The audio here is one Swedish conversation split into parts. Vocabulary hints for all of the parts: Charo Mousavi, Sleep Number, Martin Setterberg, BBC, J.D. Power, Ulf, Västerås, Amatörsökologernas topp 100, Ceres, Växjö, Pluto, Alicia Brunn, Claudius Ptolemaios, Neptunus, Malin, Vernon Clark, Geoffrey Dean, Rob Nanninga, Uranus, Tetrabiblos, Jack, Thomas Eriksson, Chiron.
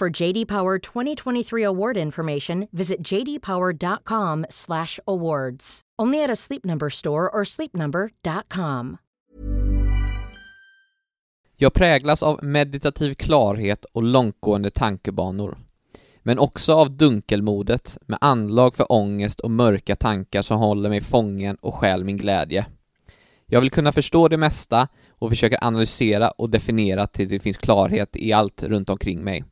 For J.D. Power 2023 award information, visit jdpower.com/awards. Only at a Sleep Number store or sleepnumber.com. Jag präglas av meditativ klarhet och långtgående tankebanor. Men också av dunkelmodet med anlag för ångest och mörka tankar som håller mig fången och stjäl min glädje. Jag vill kunna förstå det mesta och försöker analysera och definiera tills det finns klarhet i allt runt omkring mig.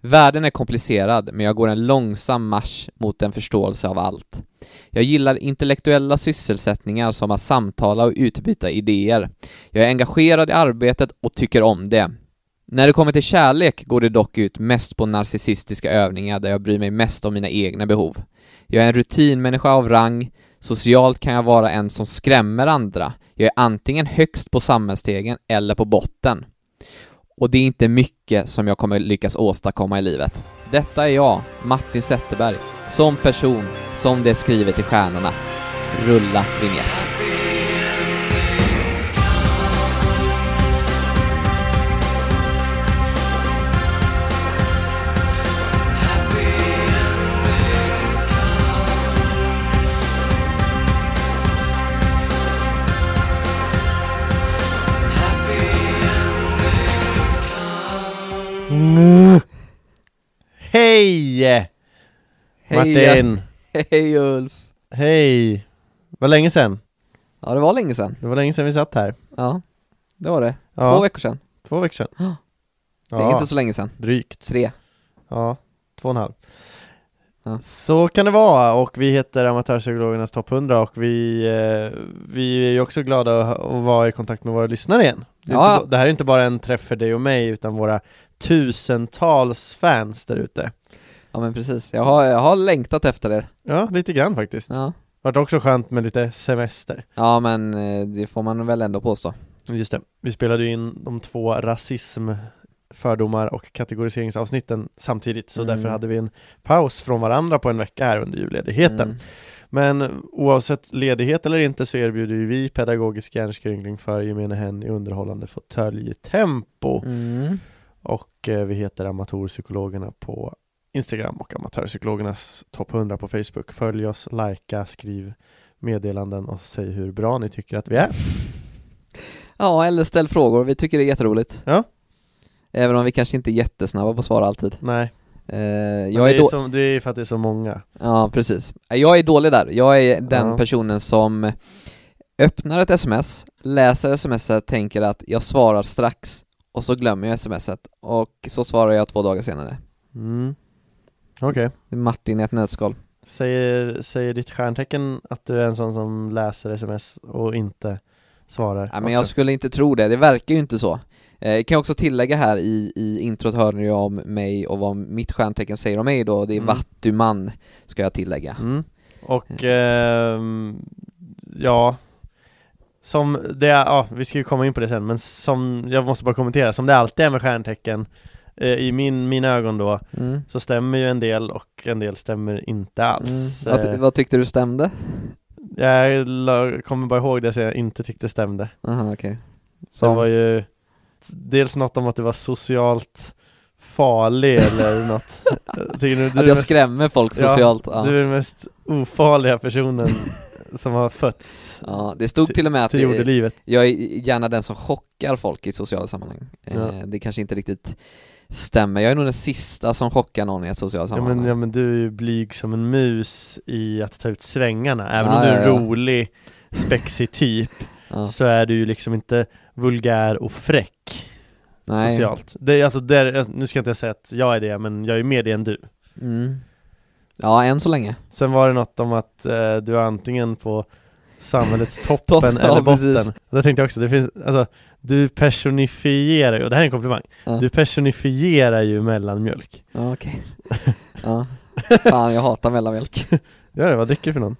Världen är komplicerad, men jag går en långsam marsch mot en förståelse av allt. Jag gillar intellektuella sysselsättningar som att samtala och utbyta idéer. Jag är engagerad i arbetet och tycker om det. När det kommer till kärlek går det dock ut mest på narcissistiska övningar där jag bryr mig mest om mina egna behov. Jag är en rutinmänniska av rang. Socialt kan jag vara en som skrämmer andra. Jag är antingen högst på samhällsstegen eller på botten. Och det är inte mycket som jag kommer lyckas åstadkomma i livet. Detta är jag, Martin Setterberg, som person, som det är skrivet i stjärnorna. Rulla vignett. Hej! Martin! Hej Ulf! Hej! Var länge sedan? Ja, det var länge sedan. Det var länge sedan vi satt här. Ja, det var det. Ja. 2 veckor sedan. 2 veckor sedan. Oh. Det är inte så länge sedan. Drygt. 3. Ja, 2,5. Ja. Så kan det vara, och vi heter Amatörsökologernas topp 100 och vi är ju också glada att vara i kontakt med våra lyssnare igen. Det här är inte bara en träff för dig och mig utan våra tusentals fans där ute. Ja men precis, jag har längtat efter er. Ja, lite grann faktiskt. Ja. Vart också skönt med lite semester. Ja men det får man väl ändå påstå. Just det, vi spelade ju in de 2 rasism fördomar och kategoriseringsavsnitten samtidigt, så därför hade vi en paus från varandra på en vecka här under julledigheten. Men oavsett ledighet eller inte så erbjuder ju vi pedagogisk hjärnskrynkling för gemene hen i underhållande fåtöljetempo. Och vi heter Amatörpsykologerna på Instagram och Amatörpsykologernas topp 100 på Facebook. Följ oss, likea, skriv meddelanden och säg hur bra ni tycker att vi är. Ja, eller ställ frågor, vi tycker det är jätteroligt. Ja. Även om vi kanske inte är jättesnabba på att svara alltid. Nej. Det är för att det är så många. Ja, precis. Jag är dålig där. Jag är den personen som öppnar ett sms, läser smset, tänker att jag svarar strax och så glömmer jag smset. Och så svarar jag 2 dagar senare. Okej. Martin är ett nötskal. Säger ditt stjärntecken att du är en sån som läser sms och inte svarar? Ja, men jag skulle inte tro det. Det verkar ju inte så. Jag kan också tillägga här i introt hör ni om mig och vad mitt stjärntecken säger om mig då. Det är vattuman ska jag tillägga. Och vi ska ju komma in på det sen, men som jag måste bara kommentera, som det alltid är med stjärntecken i mina ögon då, så stämmer ju en del och en del stämmer inte alls. Vad tyckte du stämde? Jag kommer bara ihåg det så jag inte tyckte stämde. Aha, okej. Så det var ju dels något om att det var socialt farlig eller något. Jag skrämmer folk socialt. Ja, ja. Du är den mest ofarliga personen som har fötts. Ja, det stod till och med att jag är gärna den som chockar folk i sociala sammanhang. Det kanske inte riktigt stämmer. Jag är nog den sista som chockar någon i ett socialt sammanhang. Ja men du är ju blyg som en mus i att ta ut svängarna. Även om du är rolig, spexig typ, så är du ju liksom inte vulgär och fräck. Nej. Socialt. Det är, alltså, nu ska jag inte säga att jag är det, men jag är mer det än du. Mm. Ja, än så länge. Sen var det något om att du är antingen på samhällets toppen eller botten. Precis. Det tänkte jag också. Det finns, alltså, du personifierar ju, och det här är en komplimang. Ja. Du personifierar ju mellanmjölk. Ja, okej. Okay. Ja. Fan, jag hatar mellanmjölk. Gör det, vad dricker du för någon?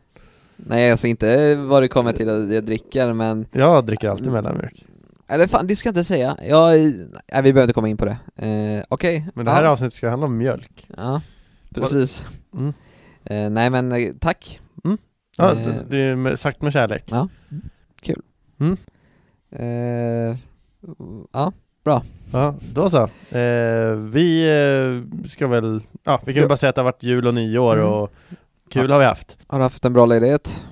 Nej, alltså inte vad det kommer till att jag dricker, men... Jag dricker alltid mellanmjölk. Eller fan, det ska jag inte säga. Nej, vi behöver inte komma in på det. Okej. Okay. Men det här avsnittet ska handla om mjölk. Ja, precis. Mm. Nej, men tack. Mm. Ja, det är sagt med kärlek. Ja, kul. Mm. Ja, bra. Ja, då så. Vi kan väl bara säga att det har varit jul och nyår och kul har vi haft. Har du haft en bra ledighet?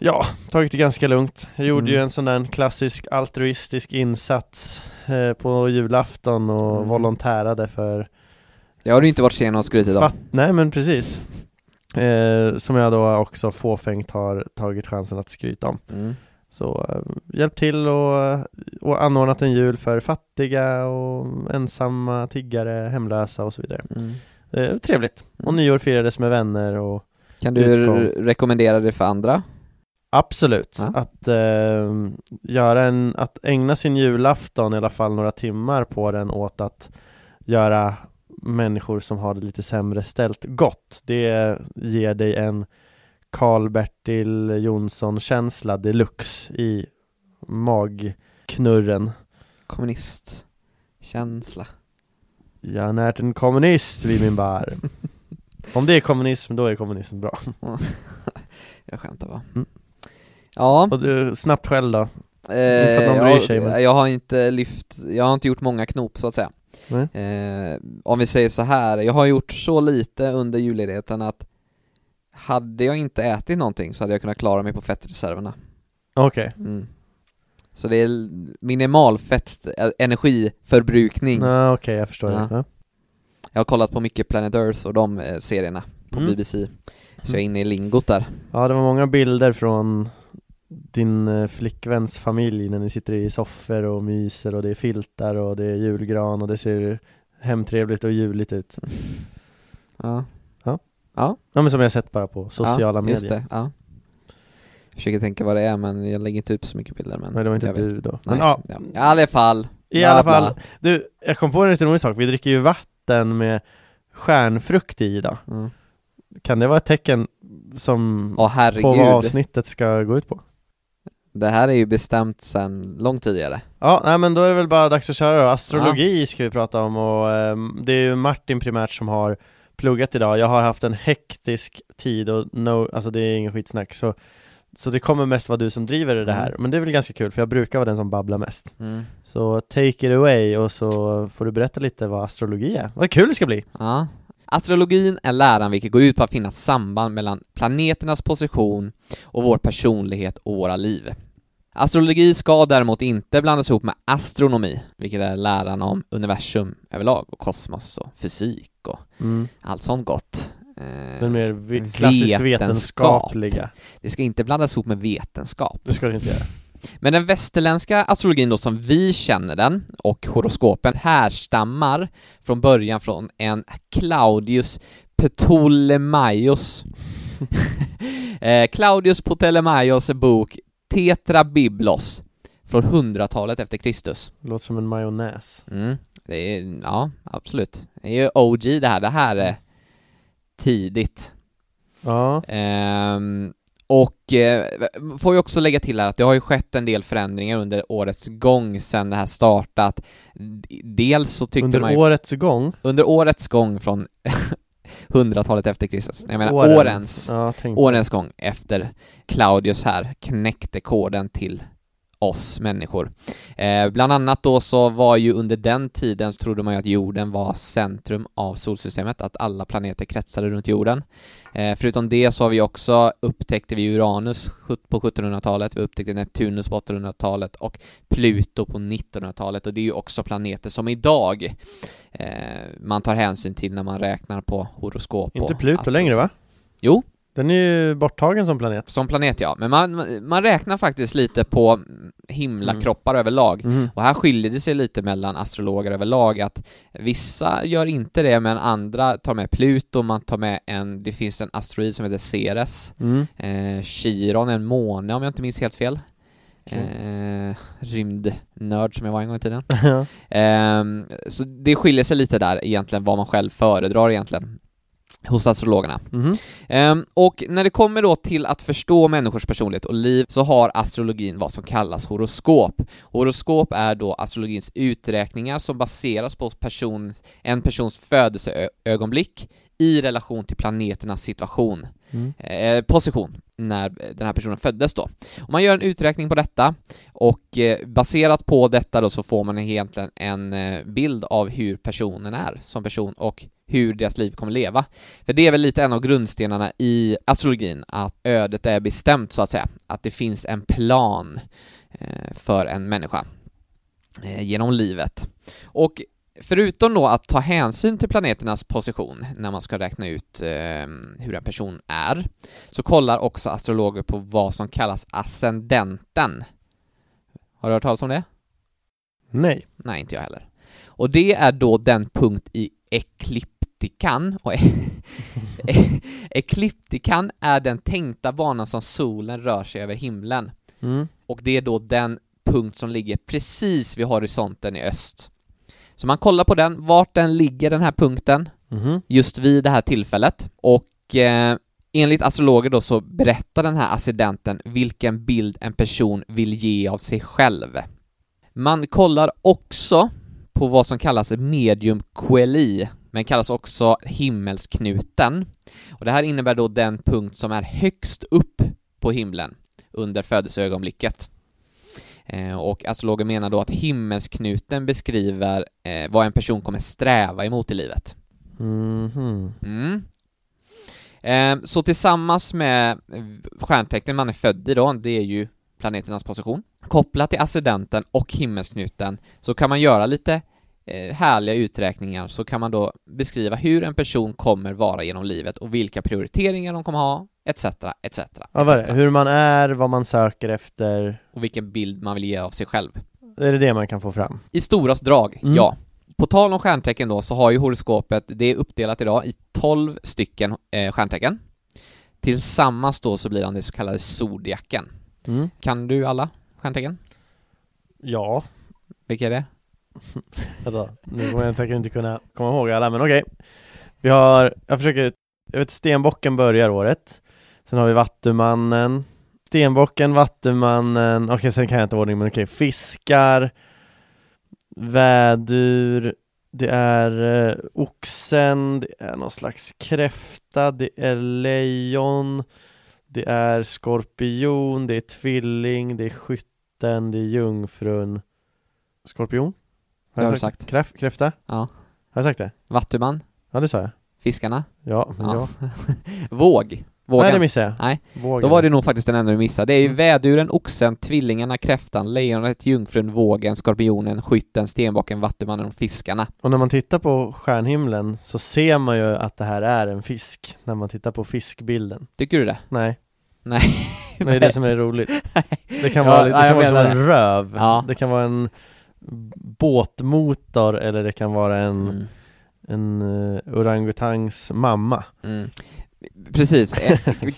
Ja, tagit det ganska lugnt. Jag gjorde ju en sån där klassisk altruistisk insats på julafton och volontärade för... Jag har ju inte varit sen och skrytit om. Nej, men precis. Som jag då också fåfängt har tagit chansen att skryta om. Mm. Så hjälpt till och anordnat en jul för fattiga och ensamma, tiggare, hemlösa och så vidare. Mm. Trevligt. Och nyår firades med vänner. Och kan du rekommendera det för andra? Absolut. Ja. Att att ägna sin julafton i alla fall några timmar på den åt att göra människor som har det lite sämre ställt gott. Det ger dig en Karl-Bertil Jonsson-känsla deluxe i magknurren. Kommunist-känsla. Jag har närt en kommunist vid min bar. Om det är kommunism, då är kommunism bra. Jag skämtar bara. Mm. Ja. Och du, snabbt själv då? Jag har inte gjort många knop så att säga. Om vi säger så här, jag har gjort så lite under julledigheten att hade jag inte ätit någonting så hade jag kunnat klara mig på fettreserverna. Okej. Okay. Mm. Så det är minimal energiförbrukning. Okej, jag förstår det. Ja. Jag har kollat på mycket Planet Earth och de serierna på BBC. Så jag är inne i lingot där. Ja, det var många bilder från din flickväns familj när ni sitter i soffor och myser och det är filtar och det är julgran och det ser hemtrevligt och juligt ut. Ja, men som jag sett bara på sociala medier. Just det, ja. Jag försöker tänka vad det är, men jag lägger inte upp så mycket bilder. Men nej, det var inte du då. Men, ja. I alla fall. Du, jag kom på en liten rolig sak. Vi dricker ju vatten med stjärnfrukt i idag. Mm. Kan det vara ett tecken som på vad avsnittet ska gå ut på? Det här är ju bestämt sedan långt tidigare. Ja, nej, men då är det väl bara dags att köra då. Astrologi ska vi prata om och det är ju Martin primärt som har pluggat idag. Jag har haft en hektisk tid och alltså det är ingen skitsnack. Så det kommer mest vara du som driver det här. Men det är väl ganska kul för jag brukar vara den som babblar mest. Så take it away och så får du berätta lite vad astrologi är. Vad kul det ska bli! Ja. Astrologin är läran vilket går ut på att finna samband mellan planeternas position och vår personlighet och våra liv. Astrologi ska däremot inte blandas ihop med astronomi, vilket är läran om universum överlag och kosmos och fysik och allt sånt gott. Den mer klassiskt vetenskapliga. Det ska inte blandas ihop med vetenskap. Det ska det inte göra. Men den västerländska astrologin då som vi känner den och horoskopen härstammar från början från en Claudius Ptolemaios. Claudius Ptolemaios bok Tetrabiblos från 100-talet efter Kristus. Låter som en majonnäs. Ja, absolut. Det är ju OG det här. Det här är tidigt. Ja. Och får ju också lägga till här att det har ju skett en del förändringar under årets gång sedan det här startat. Dels så tyckte under årets gång från 100-talet efter Kristus. Jag menar årens gång efter Claudius här knäckte koden till oss människor. Bland annat då så var ju under den tiden så trodde man ju att jorden var centrum av solsystemet, att alla planeter kretsade runt jorden. Förutom det så har vi också upptäckte vi Uranus på 1700-talet, vi upptäckte Neptunus på 1800-talet och Pluto på 1900-talet, och det är ju också planeter som idag man tar hänsyn till när man räknar på horoskop. Inte Pluto längre, va? Jo. Den är ju borttagen som planet. Som planet, ja. Men man räknar faktiskt lite på himlakroppar överlag. Mm. Och här skiljer det sig lite mellan astrologer överlag. Att vissa gör inte det, men andra tar med Pluto. Man tar med det finns en asteroid som heter Ceres. Mm. Chiron, en måne om jag inte minns helt fel. Rymdnörd som jag var en gång i tiden. Så det skiljer sig lite där egentligen vad man själv föredrar egentligen. Hos astrologerna. Och när det kommer då till att förstå människors personlighet och liv så har astrologin vad som kallas horoskop. Horoskop är då astrologins uträkningar som baseras på en persons födelseögonblick i relation till planeternas position när den här personen föddes då. Och man gör en uträkning på detta och baserat på detta då så får man egentligen en bild av hur personen är som person och hur deras liv kommer leva. För det är väl lite en av grundstenarna i astrologin, att ödet är bestämt så att säga. Att det finns en plan för en människa genom livet. Och förutom då att ta hänsyn till planeternas position när man ska räkna ut hur en person är, så kollar också astrologer på vad som kallas ascendenten. Har du hört talas om det? Nej. Nej, inte jag heller. Och det är då den punkt i ekliptikan. Ekliptikan är den tänkta banan som solen rör sig över himlen. Mm. Och det är då den punkt som ligger precis vid horisonten i öst. Så man kollar på den, vart den ligger den här punkten, just vid det här tillfället. Och enligt astrologer då så berättar den här ascendenten vilken bild en person vill ge av sig själv. Man kollar också på vad som kallas medium coeli, men kallas också himmelsknuten. Och det här innebär då den punkt som är högst upp på himlen under födelseögonblicket. Och astrologer menar då att himmelsknuten beskriver vad en person kommer sträva emot i livet. Så tillsammans med stjärntecknen man är född i då, det är ju planeternas position. Kopplat till ascendenten och himmelsknuten så kan man göra lite härliga uträkningar. Så kan man då beskriva hur en person kommer vara genom livet och vilka prioriteringar de kommer ha, etc. Ja, vad är det? Hur man är, vad man söker efter och vilken bild man vill ge av sig själv. Är det det man kan få fram? I stora drag, ja. På tal om stjärntecken då så har ju horoskopet, det är uppdelat idag i 12 stycken stjärntecken. Tillsammans då så blir han det så kallade zodiaken. Kan du alla stjärntecken? Ja. Vilka är det? Alltså, nu kommer jag säkert inte kunna komma ihåg alla, men okej. Jag vet Stenbocken börjar året. Sen har vi Vattumannen. Stenbocken, Vattumannen. Okej, sen kan jag inte ordning, men okej. Fiskar. Vädur. Det är oxen. Det är någon slags kräfta. Det är lejon. Det är skorpion. Det är tvilling. Det är skytten. Det är jungfrun. Skorpion? Har jag sagt? Kräfta? Ja. Har jag sagt det? Vattuman? Ja, det sa jag. Fiskarna? Ja. Våg. Vågen. Nej, det missade jag. Nej. Då var det nog faktiskt den enda du missade. Det är ju väduren, oxen, tvillingarna, kräftan, lejonet, jungfrun, vågen, skorpionen, skytten, stenbocken, vattumannen och fiskarna. Och när man tittar på stjärnhimlen så ser man ju att det här är en fisk. När man tittar på fiskbilden. Tycker du det? Nej. Det är det som är roligt. Det kan vara, det kan vara en röv. Ja. Det kan vara en båtmotor eller det kan vara en orangutangs mamma. Precis.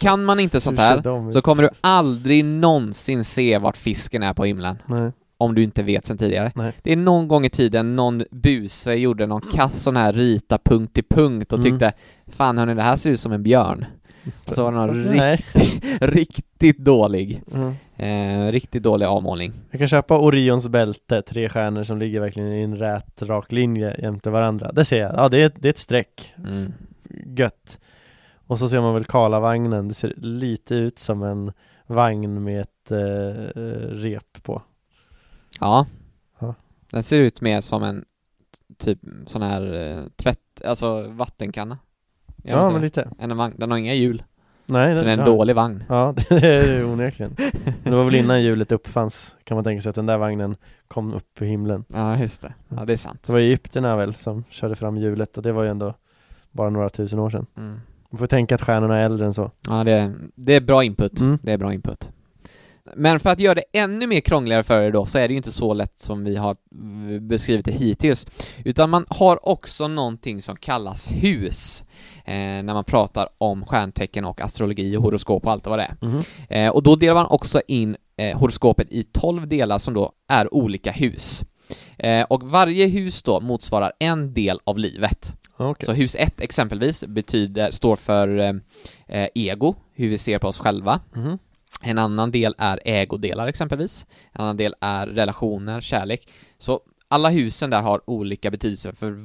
Kan man inte sånt här så kommer du aldrig någonsin se vart fisken är på himlen. Nej. Om du inte vet sen tidigare. Nej. Det är någon gång i tiden någon buse gjorde någon kass sån här rita punkt till punkt och tyckte fan hörni, det här ser ut som en björn. Och så var den riktigt dålig. Riktigt dålig avmålning. Jag kan köpa Orions bälte, 3 stjärnor som ligger verkligen i en rät rak linje jämte varandra. Det ser jag. Ja, det är ett streck. Gött. Och så ser man väl Karlavagnen. Det ser lite ut som en vagn med ett rep på. Ja. Ha. Den ser ut mer som en typ sån här tvätt, alltså vattenkanna. Ja, men lite. En vagn. Den har inga hjul. Nej, så det är en dålig vagn. Ja, det är onekligen. Men det var väl innan hjulet uppfanns, kan man tänka sig, att den där vagnen kom upp på himlen. Ja, just det. Ja, det är sant. Det var egyptierna väl som körde fram hjulet, och det var ju ändå bara några tusen år sedan. Mm. Man får tänka att stjärnorna är äldre än så. Ja, det är bra input. Mm. Det är bra input. Men för att göra det ännu mer krångligare för er då, så är det ju inte så lätt som vi har beskrivit det hittills. Utan man har också någonting som kallas hus. När man pratar om stjärntecken och astrologi och horoskop och allt vad det är. Mm. Och då delar man också in horoskopet i 12 delar som då är olika hus. Och varje hus då motsvarar en del av livet. Okay. Så hus 1 exempelvis står för ego, hur vi ser på oss själva. Mm. En annan del är ägodelar exempelvis. En annan del är relationer, kärlek. Så alla husen där har olika betydelse för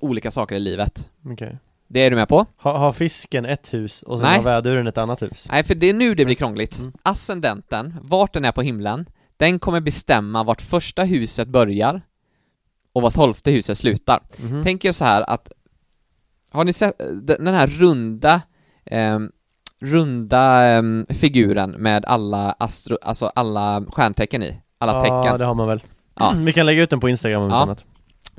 olika saker i livet. Okay. Det är du med på? Har fisken ett hus och sen har väduren ett annat hus? Nej, för det är nu det blir krångligt. Mm. Ascendenten, vart den är på himlen, den kommer bestämma vart första huset börjar och vart 12:e huset slutar. Mm. Tänk er så här att, har ni sett den här runda figuren med alla alltså alla stjärntecken i, alla tecken. Ja, det har man väl. Ja. Vi kan lägga ut den på Instagram om annat.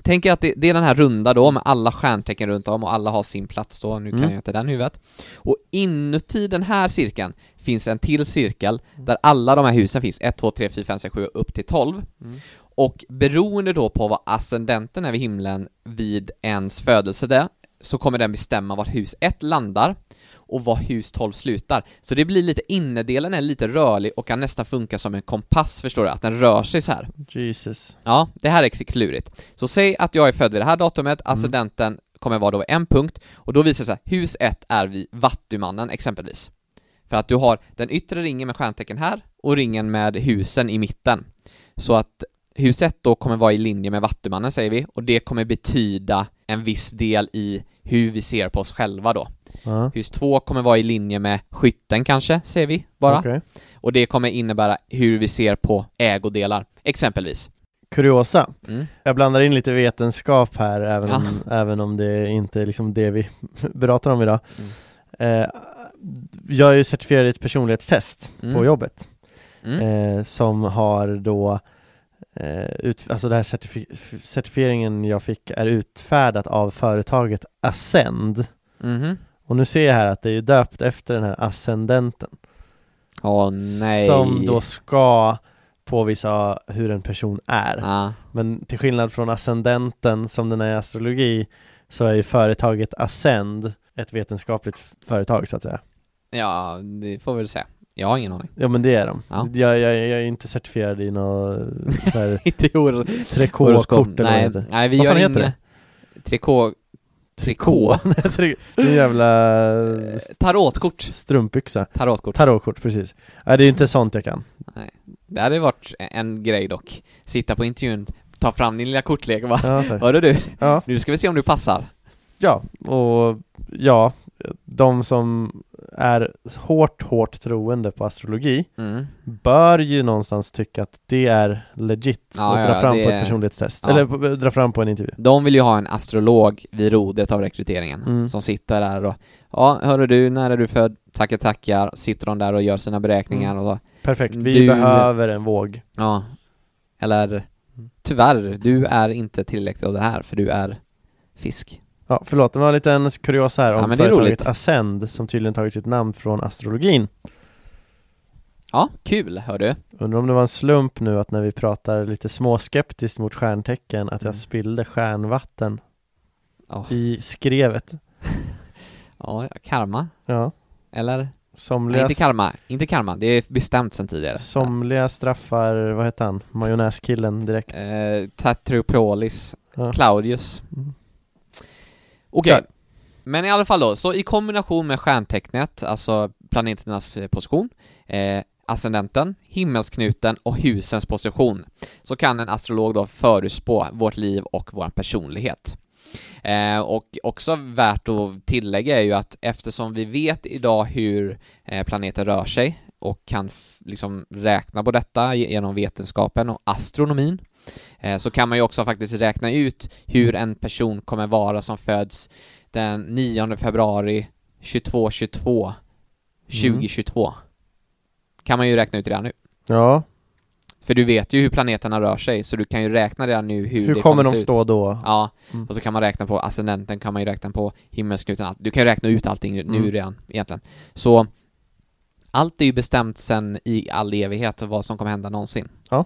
Tänk er att det är den här runda då med alla stjärntecken runt om, och alla har sin plats då. Nu kan jag inte den huvudet. Och inuti den här cirkeln finns en till cirkel där alla de här husen finns, 1, 2, 3, 4, 5, 6, 7 upp till 12. Mm. Och beroende då på vad ascendenten är vid himlen vid ens födelse där, så kommer den bestämma var hus 1 landar och var hus 12 slutar. Så det blir lite, innedelen är lite rörlig och kan nästan funka som en kompass, förstår du? Att den rör sig så här. Jesus. Ja, det här är klurigt. Så säg att jag är född vid det här datumet. Ascendenten kommer vara då en punkt. Och då visar det så här. Hus 1 är vid Vattumannen exempelvis. För att du har den yttre ringen med stjärntecken här och ringen med husen i mitten. Så att hus 1 då kommer vara i linje med Vattumannen, säger vi. Och det kommer betyda en viss del i hur vi ser på oss själva då. Hus 2 kommer vara i linje med skytten kanske, säger vi bara. Okay. Och det kommer innebära hur vi ser på ägodelar, exempelvis. Kuriosa. Jag blandar in lite vetenskap här, även om det inte är liksom det vi pratar om idag. Jag är ju certifierad i ett personlighetstest på jobbet. Som har då alltså den här certifieringen jag fick är utfärdat av företaget Ascend. Och nu ser jag här att det är döpt efter den här ascendenten. Nej. Som då ska påvisa hur en person är. Men till skillnad från ascendenten som den är i astrologi, så är ju företaget Ascend ett vetenskapligt företag, så att säga. Ja, det får vi väl säga. Jag har ingen aning. Ja, men det är de. Ja. Jag är inte certifierad i något så här 3K-kort eller något. Nej, vi gör inte 3K. Trikå. Det jävla tarotkort. Strumpbyxa. Tarotkort, precis. Det är inte sånt jag kan. Nej. Det hade varit en grej dock. Sitta på intervjun, ta fram din lilla kortlek och bara, hörru du, nu ska vi se om du passar. Ja, och ja, de som är hårt troende på astrologi bör ju någonstans tycka att det är legit att dra fram på ett personlighetstest eller dra fram på en intervju. De vill ju ha en astrolog vid rodet av rekryteringen som sitter där och hörru du, när är du född? Tackar. Sitter de där och gör sina beräkningar och så. Perfekt, vi behöver en våg. Ja. Eller tyvärr, du är inte tillräckligt av det här för du är fisk. Ja, förlåt, det var en liten kurios här om företaget Ascend som tydligen tagit sitt namn från astrologin. Ja, kul, hör du. Undrar om det var en slump nu att när vi pratar lite småskeptiskt mot stjärntecken att jag spillde stjärnvatten i skrevet. Karma. Ja. Eller? Somliga... Nej, inte karma, det är bestämt sedan tidigare. Somliga straffar, vad heter han? Majonnäskillen direkt. Tetrabiblos, Claudius. Okej. Men i alla fall då, så i kombination med stjärntecknet, alltså planeternas position, ascendenten, himmelsknuten och husens position, så kan en astrolog då förutspå vårt liv och vår personlighet. Och också värt att tillägga är ju att eftersom vi vet idag hur planeter rör sig och kan liksom räkna på detta genom vetenskapen och astronomin, så kan man ju också faktiskt räkna ut hur en person kommer vara som föds den 9 februari 2022. Kan man ju räkna ut redan nu. Ja. För du vet ju hur planeterna rör sig, så du kan ju räkna redan nu hur det kommer de stå ut då? Ja, och så kan man räkna på ascendenten, kan man ju räkna på himmelsknutan. Du kan ju räkna ut allting nu redan egentligen. Så allt är ju bestämt sen i all evighet vad som kommer hända någonsin. Ja.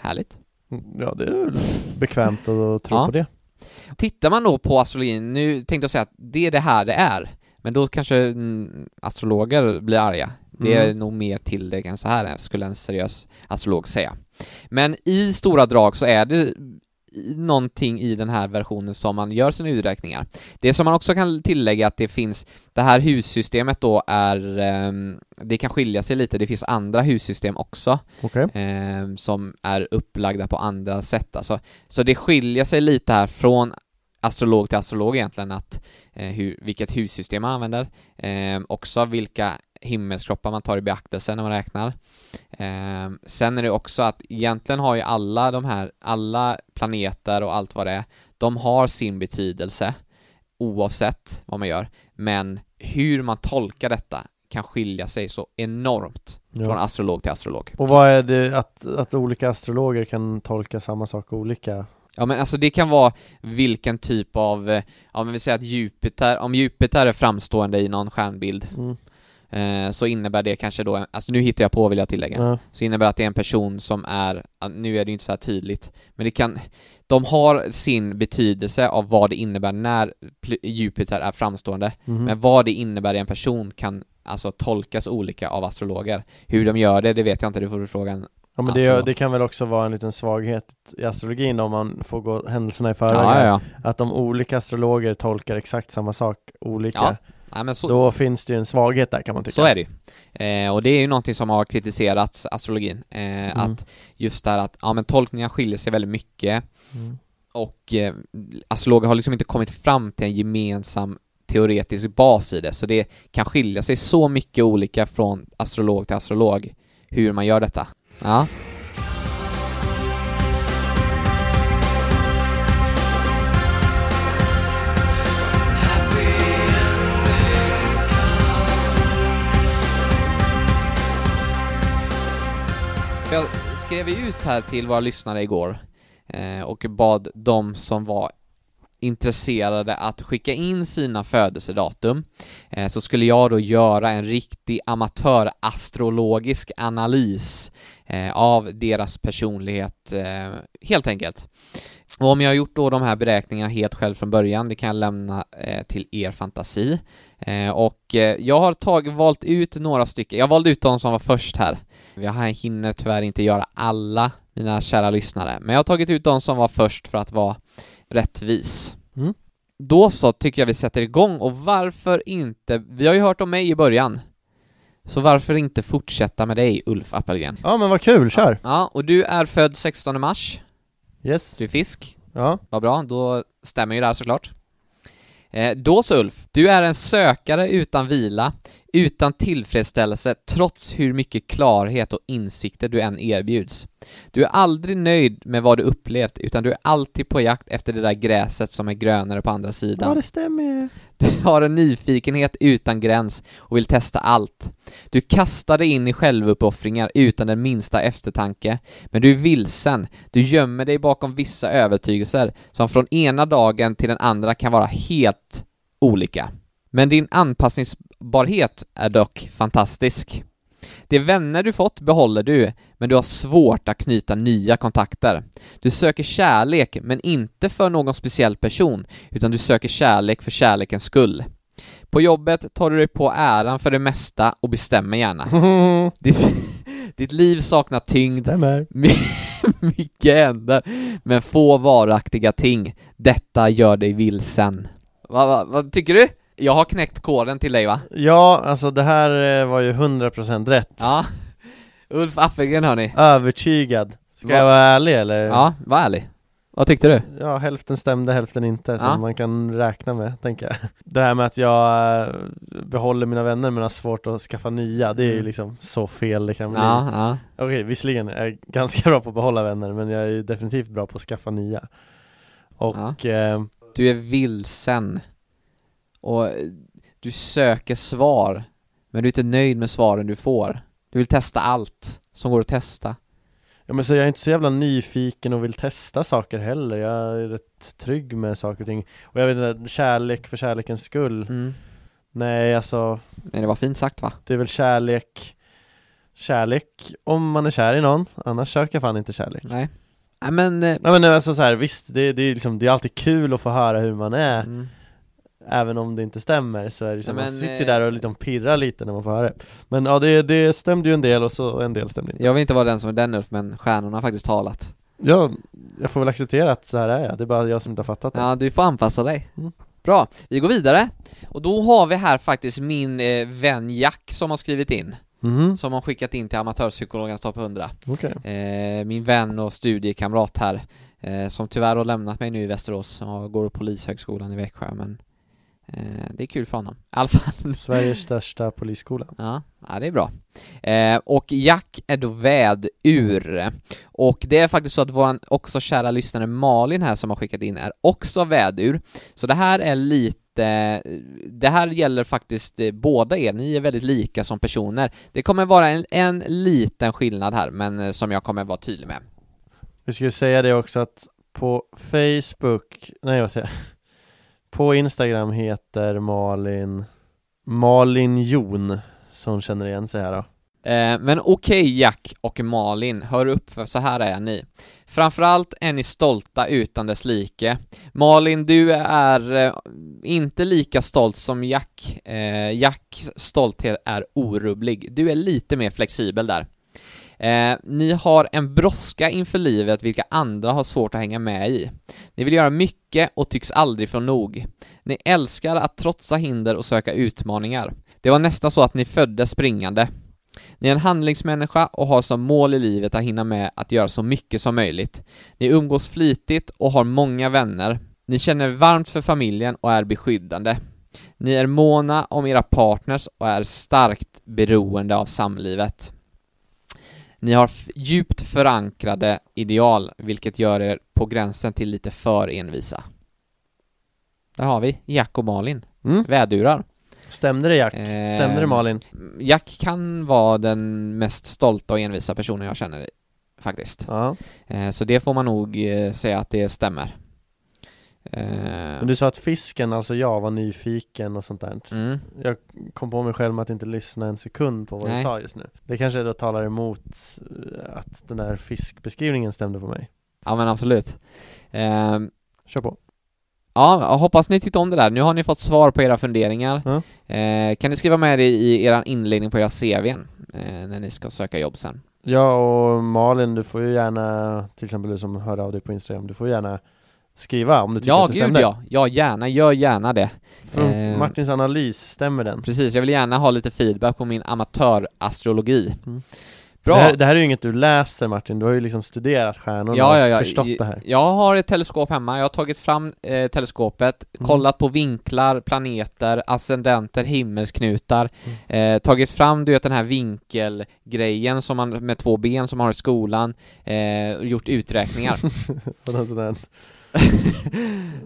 Härligt. Ja, det är bekvämt att tro på det. Tittar man då på astrologin, nu tänkte jag säga att det är det här det är, men då kanske astrologer blir arga. Det är nog mer tillägg än så här, skulle en seriös astrolog säga. Men i stora drag så är det någonting i den här versionen som man gör sina uträkningar. Det som man också kan tillägga att det finns, det här hussystemet då är, det kan skilja sig lite, det finns andra hussystem också, som är upplagda på andra sätt. Alltså, så det skiljer sig lite här från astrolog till astrolog egentligen, att vilket hussystem man använder, också vilka himmelskroppar man tar i beaktelse när man räknar. Sen är det också att egentligen har ju alla de här, alla planeter och allt vad det är, de har sin betydelse oavsett vad man gör, men hur man tolkar detta kan skilja sig så enormt från astrolog till astrolog. Och vad är det att olika astrologer kan tolka samma sak olika? Ja, men alltså det kan vara vilken typ av, om vi säger att Jupiter, om Jupiter är framstående i någon stjärnbild, så innebär det kanske då, alltså nu hittar jag på, vill jag tillägga, så innebär att det är en person som är, nu är det ju inte så här tydligt, men det kan, de har sin betydelse av vad det innebär när Jupiter är framstående, men vad det innebär i en person kan alltså tolkas olika av astrologer. Hur de gör det vet jag inte, det får du fråga en. Ja, men det kan väl också vara en liten svaghet i astrologin, om man får gå händelserna i förväg, att de olika astrologer tolkar exakt samma sak olika. Ja, men så, då finns det ju en svaghet där, kan man tycka. Så är det ju. Och det är ju någonting som har kritiserats astrologin, att just där att tolkningar skiljer sig väldigt mycket, och astrologer har liksom inte kommit fram till en gemensam teoretisk bas i det, så det kan skilja sig så mycket olika från astrolog till astrolog hur man gör detta. Ja. Jag skrev ut här till våra lyssnare igår, och bad de som var intresserade att skicka in sina födelsedatum, så skulle jag då göra en riktig amatörastrologisk analys av deras personlighet, helt enkelt. Och om jag har gjort då de här beräkningarna helt själv från början, det kan jag lämna till er fantasi. Och jag har valt ut några stycken. Jag valde ut de som var först här. Jag hinner tyvärr inte göra alla, mina kära lyssnare, men jag har tagit ut de som var först för att vara rättvis. då så tycker jag vi sätter igång. Och varför inte? Vi har ju hört om mig i början. Så varför inte fortsätta med dig, Ulf Appelgren? Ja, men vad kul, kör. Ja, och du är född 16 mars. Yes. Du är fisk. Ja. Vad bra, då stämmer ju det här såklart. Då så, Ulf. Du är en sökare utan vila, utan tillfredsställelse, trots hur mycket klarhet och insikter du än erbjuds. Du är aldrig nöjd med vad du upplevt, utan du är alltid på jakt efter det där gräset som är grönare på andra sidan. Ja, det stämmer ju. Du har en nyfikenhet utan gräns och vill testa allt. Du kastar dig in i självuppoffringar utan den minsta eftertanke, men du är vilsen. Du gömmer dig bakom vissa övertygelser som från ena dagen till den andra kan vara helt olika. Men din anpassningsbarhet är dock fantastisk. De vänner du fått behåller du, men du har svårt att knyta nya kontakter. Du söker kärlek, men inte för någon speciell person, utan du söker kärlek för kärlekens skull. På jobbet tar du dig på äran för det mesta och bestämmer gärna. Ditt liv saknar tyngd. Mycket händer, men få varaktiga ting. Detta gör dig vilsen. Vad tycker du? Jag har knäckt koden till dig, va? Ja, alltså det här var ju 100% rätt. Ja, Ulf Appelgren, hörni. Övertygad. Ska jag vara ärlig, eller? Ja, var ärlig. Vad tyckte du? Ja, hälften stämde, hälften inte. Ja. Som man kan räkna med, tänker jag. Det här med att jag behåller mina vänner men har svårt att skaffa nya. Det är ju liksom så fel det kan bli. Ja, ja. Okej, visserligen är jag ganska bra på att behålla vänner, men jag är ju definitivt bra på att skaffa nya. Och ja. Du är vilsen. Och du söker svar, men du är inte nöjd med svaren du får. Du vill testa allt som går att testa. Ja, men så jag är inte så jävla nyfiken och vill testa saker heller. Jag är rätt trygg med saker och ting. Och jag vet inte, kärlek för kärlekens skull. Mm. Nej, alltså... Nej, det var fint sagt, va? Det är väl kärlek... Kärlek om man är kär i någon. Annars söker fan inte kärlek. Nej. Nej, men alltså så här, visst, det är liksom, det är alltid kul att få höra hur man är. Mm. Även om det inte stämmer så är det liksom, man sitter där och liksom pirrar lite när man får höra det. Men ja, det stämde ju en del och så en del stämde inte. Jag vill inte vara den som är den, men stjärnorna har faktiskt talat. Ja, jag får väl acceptera att så här är jag. Det är bara jag som inte har fattat det. Ja, du får anpassa dig. Mm. Bra, vi går vidare. Och då har vi här faktiskt min vän Jack som har skrivit in. Mm. Som har skickat in till Amatörsökologernas topp 100. Okay. Min vän och studiekamrat här. Som tyvärr har lämnat mig nu i Västerås. Och går på Polishögskolan i Växjö, men... det är kul för honom. I alla fall. Sveriges största polisskola. Ja, det är bra. Och Jack är då vädur. Och det är faktiskt så att vår också kära lyssnare Malin här som har skickat in är också vädur. Så det här är lite... Det här gäller faktiskt båda er. Ni är väldigt lika som personer. Det kommer vara en liten skillnad här, men som jag kommer vara tydlig med. Vi skulle säga det också att på Facebook... Nej, vad säger jag? På Instagram heter Malin Jon, som känner igen sig här då. Men okej, Jack och Malin, hör upp, för så här är ni. Framförallt är ni stolta utan dess like. Malin, du är inte lika stolt som Jack. Jacks stolthet är orubblig. Du är lite mer flexibel där. Ni har en brådska inför livet vilka andra har svårt att hänga med i. Ni vill göra mycket och tycks aldrig få nog. Ni älskar att trotsa hinder och söka utmaningar. Det var nästan så att ni föddes springande. Ni är en handlingsmänniska och har som mål i livet att hinna med att göra så mycket som möjligt. Ni umgås flitigt och har många vänner. Ni känner varmt för familjen och är beskyddande. Ni är måna om era partners och är starkt beroende av samlivet. Ni har djupt förankrade ideal, vilket gör er på gränsen till lite för envisa. Där har vi Jack och Malin. Vädurar. Stämde det, Jack? Stämde det, Malin? Jack kan vara den mest stolta och envisa personen jag känner faktiskt. Ja. Så det får man nog säga att det stämmer. Men du sa att fisken, alltså jag var nyfiken och sånt där. Jag kom på mig själv att inte lyssna en sekund på vad du sa just nu. Det kanske då talar emot att den där fiskbeskrivningen stämde på mig. Ja, men absolut. Kör på. Ja, hoppas ni tyckte om det där. Nu har ni fått svar på era funderingar. Kan ni skriva med det i er inledning på era CV:n när ni ska söka jobb sen? Ja, och Malin, du får ju gärna, till exempel du som hör av dig på Instagram, du får gärna skriva om du tycker att det stämmer. Ja, gärna. Gör gärna det. Martins analys, stämmer den? Precis, jag vill gärna ha lite feedback på min amatörastrologi. Mm. Bra. Det här är ju inget du läser, Martin. Du har ju liksom studerat stjärnorna och förstått det här. Jag har ett teleskop hemma. Jag har tagit fram teleskopet, kollat på vinklar, planeter, ascendenter, himmelsknutar. Tagit fram, du vet, den här vinkelgrejen som man, med två ben som man har i skolan. Gjort uträkningar.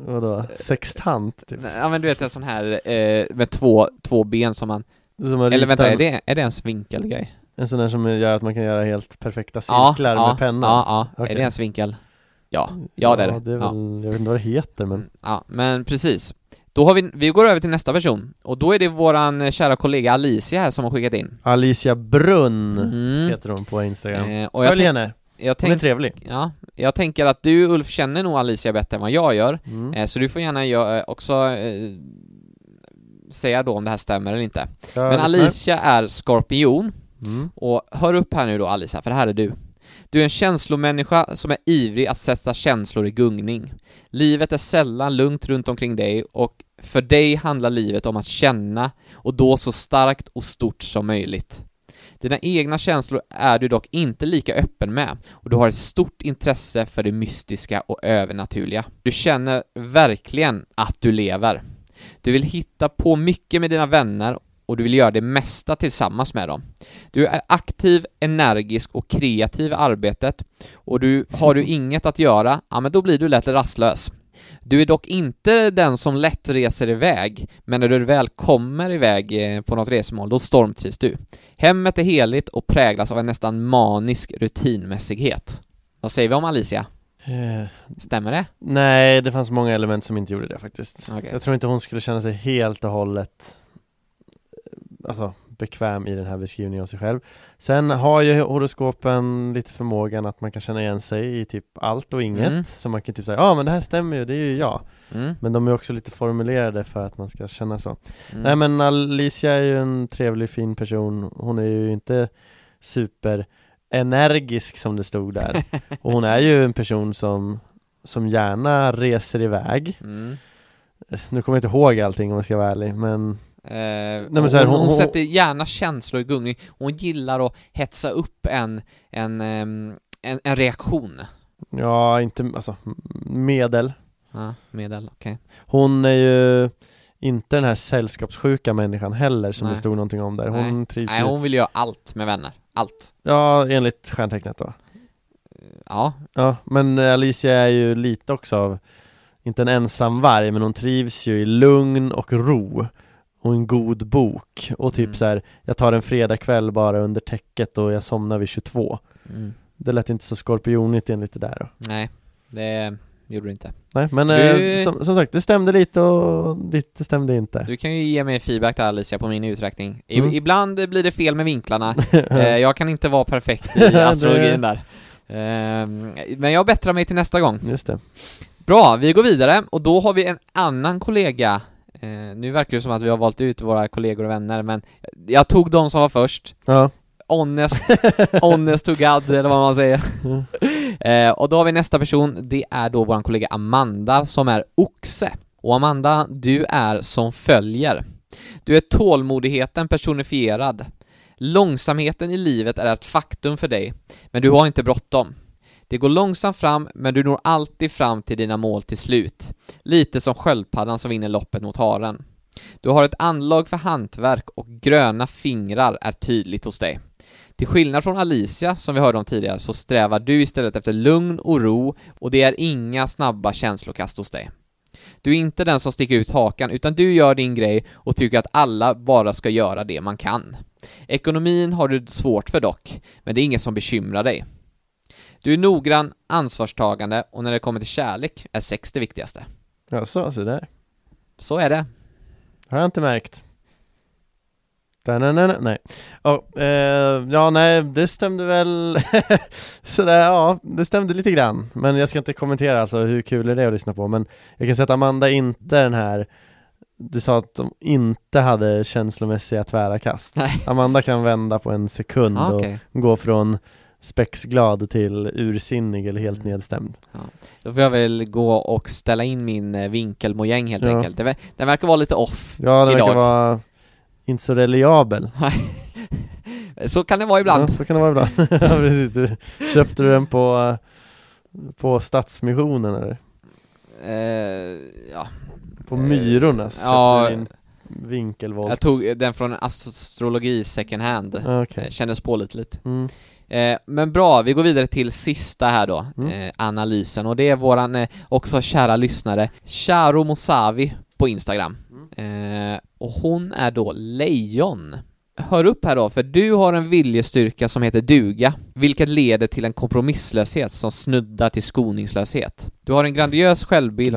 Vadå? Sextant? Typ. Ja, men du vet en sån här med två ben som man... Eller vänta, är det en vinkelgrej? En sån där som gör att man kan göra helt perfekta cirklar med pennan. Okay. Är det en svinkel? Ja, det är det. Jag vet inte vad det heter. Men... Ja, men precis. Då har vi går över till nästa person. Och då är det våran kära kollega Alicia här som har skickat in. Alicia Brunn heter hon på Instagram. Och följ henne. Hon är trevlig. Ja, jag tänker att du, Ulf, känner nog Alicia bättre än vad jag gör. Så du får gärna också... säga då om det här stämmer eller inte. Men Alicia är skorpion. Och hör upp här nu då, Alicia, för det här är du. Du är en känslomänniska som är ivrig att sätta känslor i gungning. Livet är sällan lugnt runt omkring dig, och för dig handlar livet om att känna, och då så starkt och stort som möjligt. Dina egna känslor är du dock inte lika öppen med, och du har ett stort intresse för det mystiska och övernaturliga. Du känner verkligen att du lever. Du vill hitta på mycket med dina vänner, och du vill göra det mesta tillsammans med dem. Du är aktiv, energisk och kreativ i arbetet, och har du inget att göra, men då blir du lätt rastlös. Du är dock inte den som lätt reser iväg, men när du väl kommer iväg på något resmål, då stormtrivs du. Hemmet är heligt och präglas av en nästan manisk rutinmässighet. Vad säger vi om Alicia? Stämmer det? Nej, det fanns många element som inte gjorde det faktiskt. Okay. Jag tror inte hon skulle känna sig helt och hållet bekväm i den här beskrivningen av sig själv. Sen har ju horoskopen lite förmågan att man kan känna igen sig i typ allt och inget. Så man kan typ säga, men det här stämmer ju, det är ju jag. Men de är också lite formulerade för att man ska känna så. Nej, men Alicia är ju en trevlig, fin person. Hon är ju inte super... energisk som det stod där. Och hon är ju en person som gärna reser iväg. Nu kommer jag inte ihåg allting om jag ska vara ärlig, men hon sätter gärna känslor i gungning. Hon gillar att hetsa upp en reaktion. Ja, inte medel. Ja, medel, okej. Hon är ju inte den här sällskapssjuka människan heller som det stod någonting om där. Hon trivs. Nej, hon vill göra allt med vänner. Allt. Ja, enligt stjärntecknet då. Ja, men Alicia är ju lite också av, inte en ensam varg, men hon trivs ju i lugn och ro och en god bok och typ så här, jag tar en fredagkväll bara under täcket och jag somnar vid 22. Det lät inte så skorpionigt enligt det där då. Nej, det gjorde du inte. Nej, men som sagt, det stämde lite och det stämde inte. Du kan ju ge mig feedback där, Alicia, på min uträkning. Ibland blir det fel med vinklarna. Jag kan inte vara perfekt i astrologin där. Men jag bättrar mig till nästa gång. Just det. Bra, vi går vidare. Och då har vi en annan kollega. Nu verkar det som att vi har valt ut våra kollegor och vänner, men jag tog de som var först. Ja. Honest to God, eller vad man säger. Och då har vi nästa person. Det är då vår kollega Amanda som är oxe. Och Amanda, du är som följer. Du är tålmodigheten personifierad. Långsamheten i livet är ett faktum för dig, men du har inte bråttom. Det går långsamt fram, men du når alltid fram till dina mål till slut. Lite som sköldpaddan som vinner loppet mot haren. Du har ett anlag för hantverk, och gröna fingrar är tydligt hos dig. Till skillnad från Alicia, som vi hörde om tidigare, så strävar du istället efter lugn och ro, och det är inga snabba känslokast hos dig. Du är inte den som sticker ut hakan, utan du gör din grej och tycker att alla bara ska göra det man kan. Ekonomin har du svårt för dock, men det är inget som bekymrar dig. Du är noggrann, ansvarstagande, och när det kommer till kärlek är sex det viktigaste. Ja, så där. Så är det. Har jag inte märkt. Nej. Det stämde väl. Sådär, det stämde lite grann. Men jag ska inte kommentera hur kul är det att lyssna på. Men jag kan säga att Amanda inte är den här. Du sa att de inte hade känslomässiga tvära kast. Nej. Amanda kan vända på en sekund och gå från spexglad till ursinnig eller helt nedstämd. Ja. Då får jag väl gå och ställa in min vinkelmojäng helt enkelt. Den verkar vara lite off idag. Ja, den verkar vara inte så reliabel. Så kan det vara ibland. Ja, så kan det vara ibland. Precis, köpte du den på Stadsmissionen eller? Ja. På Myrorna köpte du in vinkelvolt. Jag tog den från astrologi second hand. Okay. Kändes pålitligt. Mm. Men bra, vi går vidare till sista här då, analysen. Och det är våran också kära lyssnare Charo Mousavi på Instagram. Och hon är då lejon. Hör upp här då, för du har en viljestyrka som heter duga, vilket leder till en kompromisslöshet som snuddar till skoningslöshet. Du har en grandios självbild.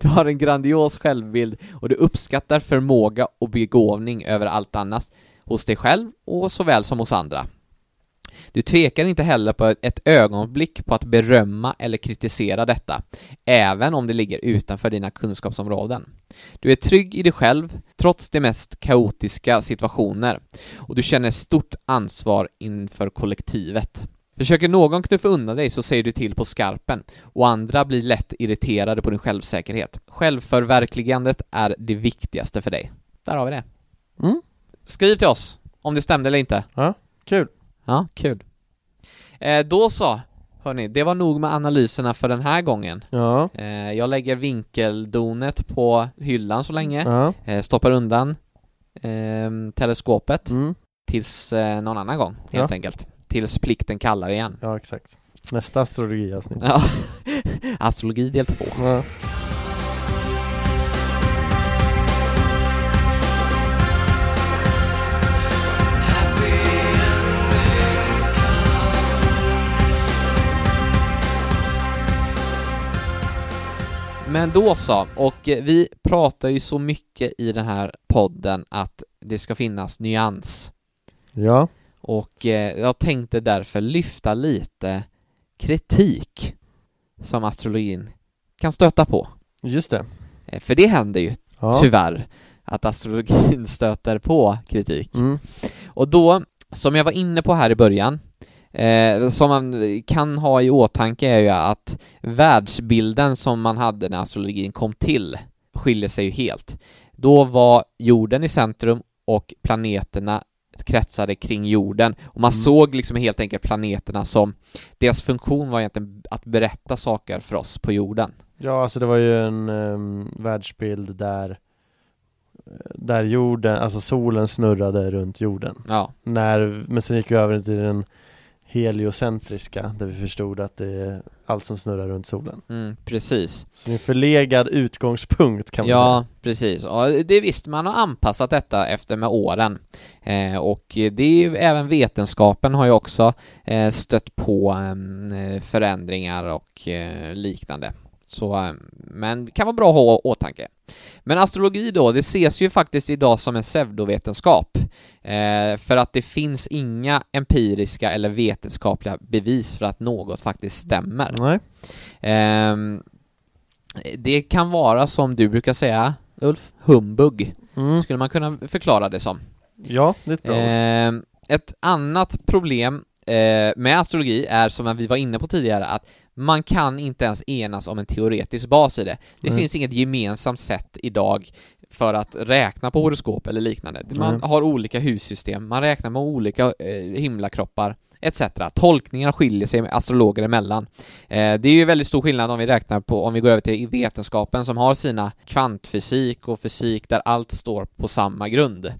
Du har en grandios självbild och du uppskattar förmåga och begåvning över allt annat hos dig själv och såväl som hos andra. Du tvekar inte heller på ett ögonblick på att berömma eller kritisera detta, även om det ligger utanför dina kunskapsområden. Du är trygg i dig själv, trots de mest kaotiska situationer, och du känner stort ansvar inför kollektivet. Försöker någon knuffa undan dig så säger du till på skarpen, och andra blir lätt irriterade på din självsäkerhet. Självförverkligandet är det viktigaste för dig. Där har vi det. Mm. Skriv till oss om det stämde eller inte. Ja, kul. Ja, kul. Då så, hörni, det var nog med analyserna för den här gången. Ja. Jag lägger vinkeldonet på hyllan så länge. Ja. Stoppar undan teleskopet tills någon annan gång, helt enkelt. Tills plikten kallar igen. Ja, exakt. Nästa astrologiavsnitt. Ja, astrologi del 2. Ja. Men då så, och vi pratar ju så mycket i den här podden att det ska finnas nyans. Ja. Och jag tänkte därför lyfta lite kritik som astrologin kan stöta på. Just det. För det händer ju tyvärr att astrologin stöter på kritik. Mm. Och då, som jag var inne på här i början, som man kan ha i åtanke är ju att världsbilden som man hade när astrologin kom till skiljer sig ju helt. Då var jorden i centrum och planeterna kretsade kring jorden. Och man såg liksom helt enkelt planeterna som, deras funktion var egentligen att berätta saker för oss på jorden. Ja, alltså det var ju en världsbild där jorden, alltså solen snurrade runt jorden. Ja. Men sen gick vi över till den heliocentriska, där vi förstod att det är allt som snurrar runt solen. Precis. Så en förlegad utgångspunkt kan man säga. Ja, precis. Och det visste man har anpassat detta efter med åren. Och det är ju, även vetenskapen har ju också stött på förändringar och liknande. Så, men det kan vara bra att ha åtanke. Men astrologi då, det ses ju faktiskt idag som en pseudovetenskap. För att det finns inga empiriska eller vetenskapliga bevis för att något faktiskt stämmer. Nej. Det kan vara, som du brukar säga, Ulf, humbug. Skulle man kunna förklara det som? Ja, det är ett bra ord. Ett annat problem med astrologi är, som vi var inne på tidigare, att man kan inte ens enas om en teoretisk bas i det. Det finns inget gemensamt sätt idag för att räkna på horoskop eller liknande. Man har olika hussystem, man räknar med olika himlakroppar etc. Tolkningarna skiljer sig astrologer emellan. Det är ju väldigt stor skillnad om vi räknar på, om vi går över till vetenskapen som har sina kvantfysik och fysik där allt står på samma grund.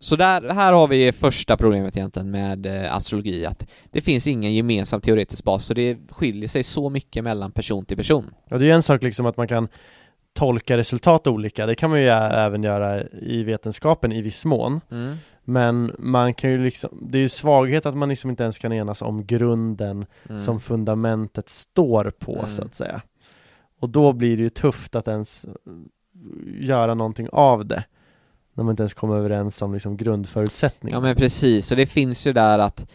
Så här har vi första problemet egentligen med astrologi, att det finns ingen gemensam teoretisk bas, så det skiljer sig så mycket mellan person till person. Ja, det är en sak liksom att man kan tolka resultat olika, det kan man ju även göra i vetenskapen i viss mån, men man kan ju liksom, det är ju svaghet att man liksom inte ens kan enas om grunden som fundamentet står på, så att säga. Och då blir det ju tufft att ens göra någonting av det när man inte ens kommer överens om liksom grundförutsättningar. Ja, men precis. Och det finns ju där att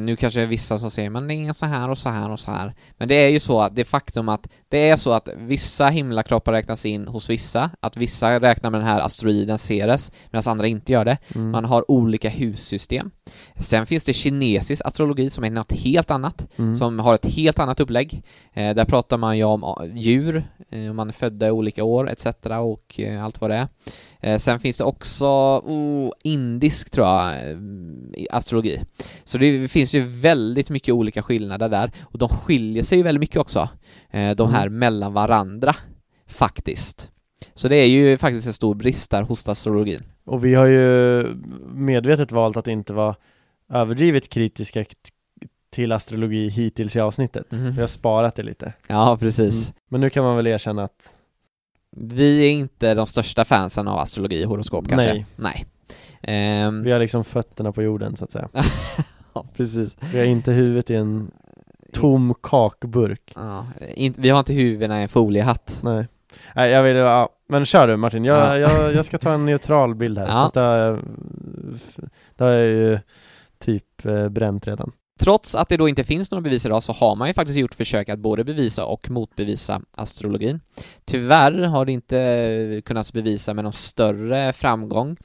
Nu kanske det är vissa som säger men det är så här och så här och så här. Men det är ju så att det faktum att det är så att vissa himlakroppar räknas in hos vissa, att vissa räknar med den här asteroiden Ceres medan andra inte gör det. Mm. Man har olika hussystem. Sen finns det kinesisk astrologi som är något helt annat, som har ett helt annat upplägg. Där pratar man ju om djur, om man är födda i olika år etc. och allt vad det är. Sen finns det också indisk tror jag astrologi. Så det finns ju väldigt mycket olika skillnader där. Och de skiljer sig ju väldigt mycket också. De här mellan varandra faktiskt. Så det är ju faktiskt en stor brist där hos astrologin. Och vi har ju medvetet valt att inte vara överdrivet kritiska till astrologi hittills i avsnittet. Vi har sparat det lite. Ja, precis. Men nu kan man väl erkänna att vi är inte de största fansen av astrologi och horoskop kanske. Nej. Vi har liksom fötterna på jorden så att säga. Ja, precis. Vi har inte huvudet i en tom kakburk. Ja, vi har inte huvudet i en foliehatt. Nej, jag vill, men kör du Martin. Jag ska ta en neutral bild här. Fast det är ju typ bränt redan. Trots att det då inte finns några bevis idag så har man ju faktiskt gjort försök att både bevisa och motbevisa astrologin. Tyvärr har det inte kunnat bevisa med någon större framgång.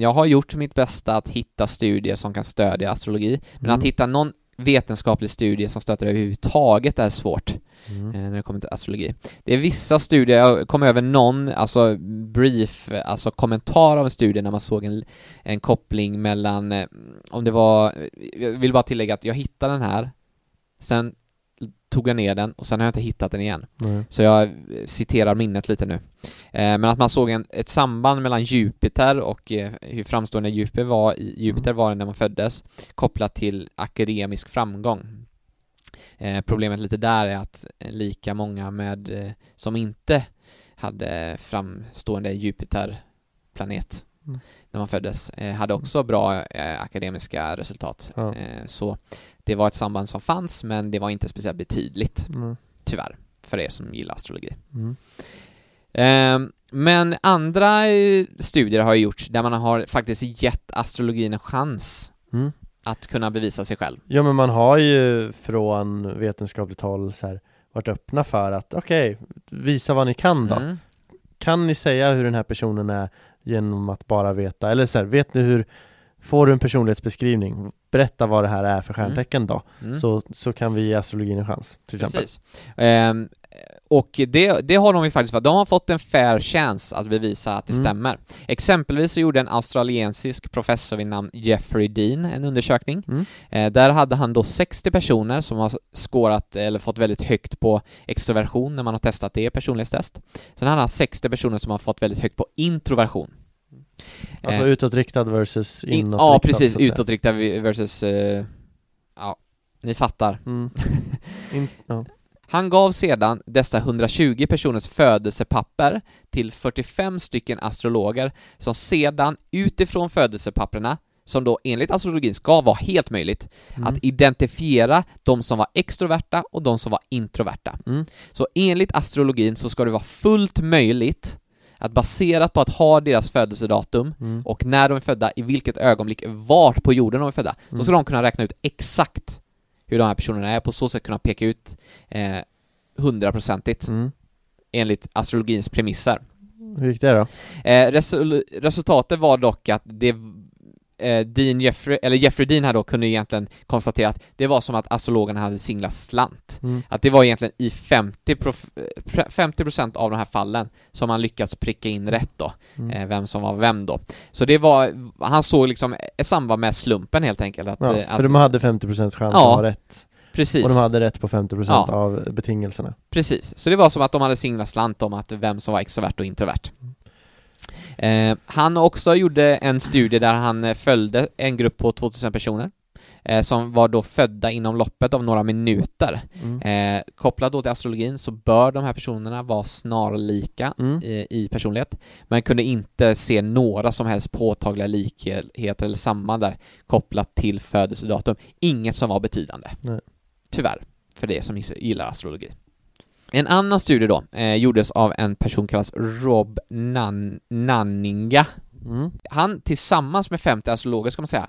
Jag har gjort mitt bästa att hitta studier som kan stödja astrologi. Men att hitta någon vetenskaplig studie som stöter överhuvudtaget är svårt när det kommer till astrologi. Det är vissa studier, jag kom över någon brief, kommentar av en studie när man såg en koppling mellan om det var, jag vill bara tillägga att jag hittade den här, sen tog jag ner den och sen har jag inte hittat den igen. Så jag citerar minnet lite nu. Men att man såg ett samband mellan Jupiter och hur framstående Jupiter var när man föddes kopplat till akademisk framgång. Problemet lite där är att lika många som inte hade framstående Jupiterplanet när man föddes hade också bra akademiska resultat. Så det var ett samband som fanns, men det var inte speciellt betydligt tyvärr för er som gillar astrologi. Men andra studier har gjorts där man har faktiskt gett astrologin en chans att kunna bevisa sig själv. Ja, men man har ju från vetenskapligt håll så här varit öppna för att visa vad ni kan då. Kan ni säga hur den här personen är genom att bara veta, eller så här, vet ni hur, får du en personlighetsbeskrivning, berätta vad det här är för stjärntecken då, så kan vi ge astrologin en chans till exempel. Precis. Och det har de ju faktiskt, de har fått en fair chance att bevisa att det stämmer. Exempelvis så gjorde en australiensisk professor vid namn Geoffrey Dean en undersökning. Där hade han då 60 personer som har skårat eller fått väldigt högt på extroversion när man har testat det i personlighetstest. Sen hade han 60 personer som har fått väldigt högt på introversion. Alltså utåtriktad versus inåtriktad. Ja, precis. Utåtriktad versus... ni fattar. Han gav sedan dessa 120 personers födelsepapper till 45 stycken astrologer som sedan utifrån födelsepapperna, som då enligt astrologin ska vara helt möjligt, att identifiera de som var extroverta och de som var introverta. Så enligt astrologin så ska det vara fullt möjligt att baserat på att ha deras födelsedatum och när de är födda, i vilket ögonblick vart på jorden de är födda, så ska de kunna räkna ut exakt hur de här personerna är, på så sätt kunna peka ut 100%igt enligt astrologins premisser. Hur gick det då? Resultatet var dock att Jeffrey Dean här då kunde egentligen konstatera att det var som att astrologerna hade singlat slant. Att det var egentligen i 50% av de här fallen som han lyckats pricka in rätt då. Vem som var vem då. Så det var, han såg liksom ett samband med slumpen helt enkelt. För de hade 50% chans att ha rätt. Precis. Och de hade rätt på 50% av betingelserna. Precis, så det var som att de hade singlat slant om att vem som var extrovert och introvert. Han också gjorde en studie där han följde en grupp på 2000 personer som var då födda inom loppet av några minuter. Kopplat då till astrologin så bör de här personerna vara snarlika i personlighet. Man kunde inte se några som helst påtagliga likheter eller samband där kopplat till födelsedatum. Inget som var betydande. Tyvärr, för det som gillar astrologi. En annan studie då gjordes av en person kallad Rob Nanninga Mm. Han tillsammans med 50 astrologer ska man säga,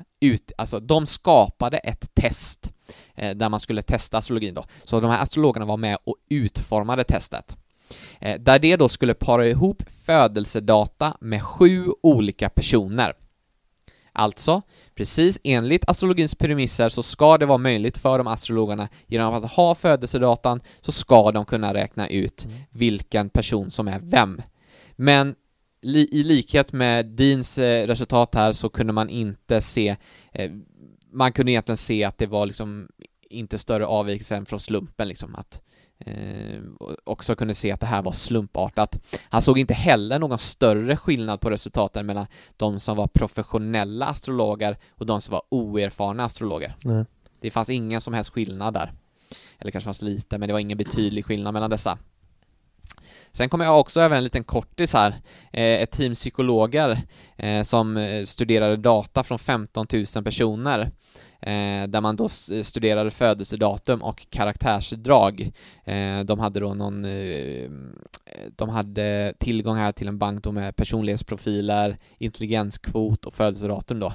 alltså de skapade ett test där man skulle testa astrologin då. Så de här astrologerna var med och utformade testet. Där det då skulle para ihop födelsedata med 7 olika personer. Alltså, precis enligt astrologins premisser så ska det vara möjligt för de astrologerna genom att ha födelsedatan så ska de kunna räkna ut vilken person som är vem. Men i likhet med Deans resultat här så kunde man inte se, man kunde egentligen se att det var liksom inte större avvikelser från slumpen liksom att också kunde se att det här var slumpartat. Han såg inte heller någon större skillnad på resultaten mellan de som var professionella astrologer och de som var oerfarna astrologer. Nej. Det fanns ingen som helst skillnad där. Eller kanske fanns lite, men det var ingen betydlig skillnad mellan dessa. Sen kommer jag också över en liten kortis här. Ett team psykologer som studerade data från 15 000 personer. Där man då studerade födelsedatum och karaktärsdrag. De hade då de hade tillgång här till en bank då med personlighetsprofiler, intelligenskvot och födelsedatum då.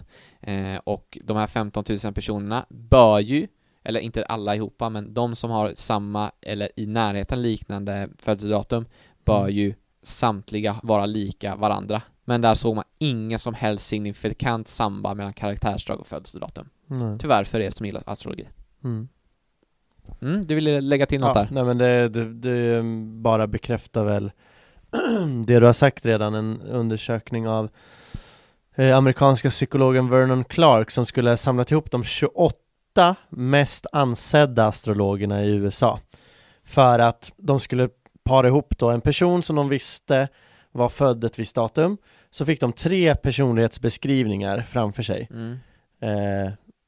Och de här 15 000 personerna bör ju, eller inte alla ihopa, men de som har samma eller i närheten liknande födelsedatum bör ju samtliga vara lika varandra. Men där såg man ingen som helst signifikant samband mellan karaktärsdrag och födelsedatum. Nej. Tyvärr för er som gillar astrologi. Du ville lägga till något där? Nej, men det bara bekräftar väl det du har sagt redan. En undersökning av amerikanska psykologen Vernon Clark som skulle ha samlat ihop de 28 mest ansedda astrologerna i USA för att de skulle para ihop då en person som de visste var född ett visst datum, så fick de 3 personlighetsbeskrivningar framför sig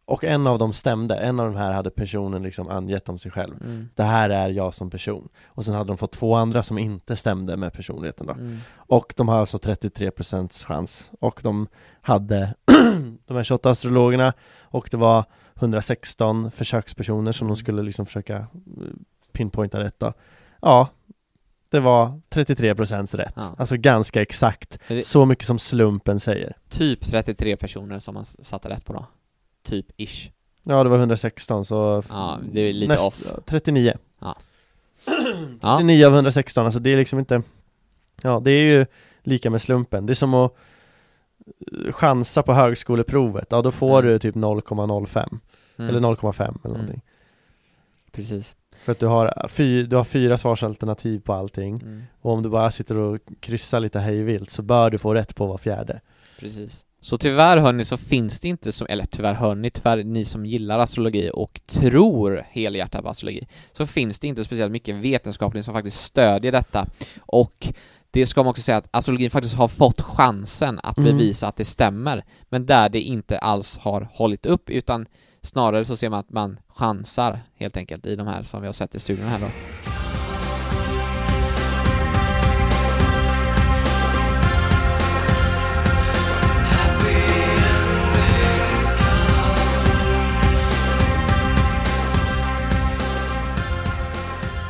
och en av dem stämde, en av de här hade personen liksom angett om sig själv, det här är jag som person, och sen hade de fått 2 andra som inte stämde med personligheten då. Och de har alltså 33% chans och de hade de här 28 astrologerna och det var 116 försökspersoner som de skulle liksom försöka pinpointa rätt då. Ja, det var 33% rätt. Ja. Alltså ganska exakt. Så mycket som slumpen säger. Typ 33 personer som man satte rätt på då. Typ ish. Ja, det var 116 så... Ja, det är lite off. 39. Ja. 39 av 116. Alltså det är liksom inte... Ja, det är ju lika med slumpen. Det är som att chansa på högskoleprovet. Ja, då får du typ 0,05 eller 0,5 eller någonting. Precis. För att du har 4 svarsalternativ på allting. Och om du bara sitter och kryssar lite hejvilt så bör du få rätt på var fjärde. Precis. Så tyvärr hörni så finns det inte som, eller tyvärr ni som gillar astrologi och tror helhjärtat på astrologi, så finns det inte speciellt mycket vetenskapligt som faktiskt stödjer detta. Och det ska man också säga att astrologin faktiskt har fått chansen att bevisa att det stämmer. Men där det inte alls har hållit upp, utan snarare så ser man att man chansar helt enkelt i de här som vi har sett i studien här då.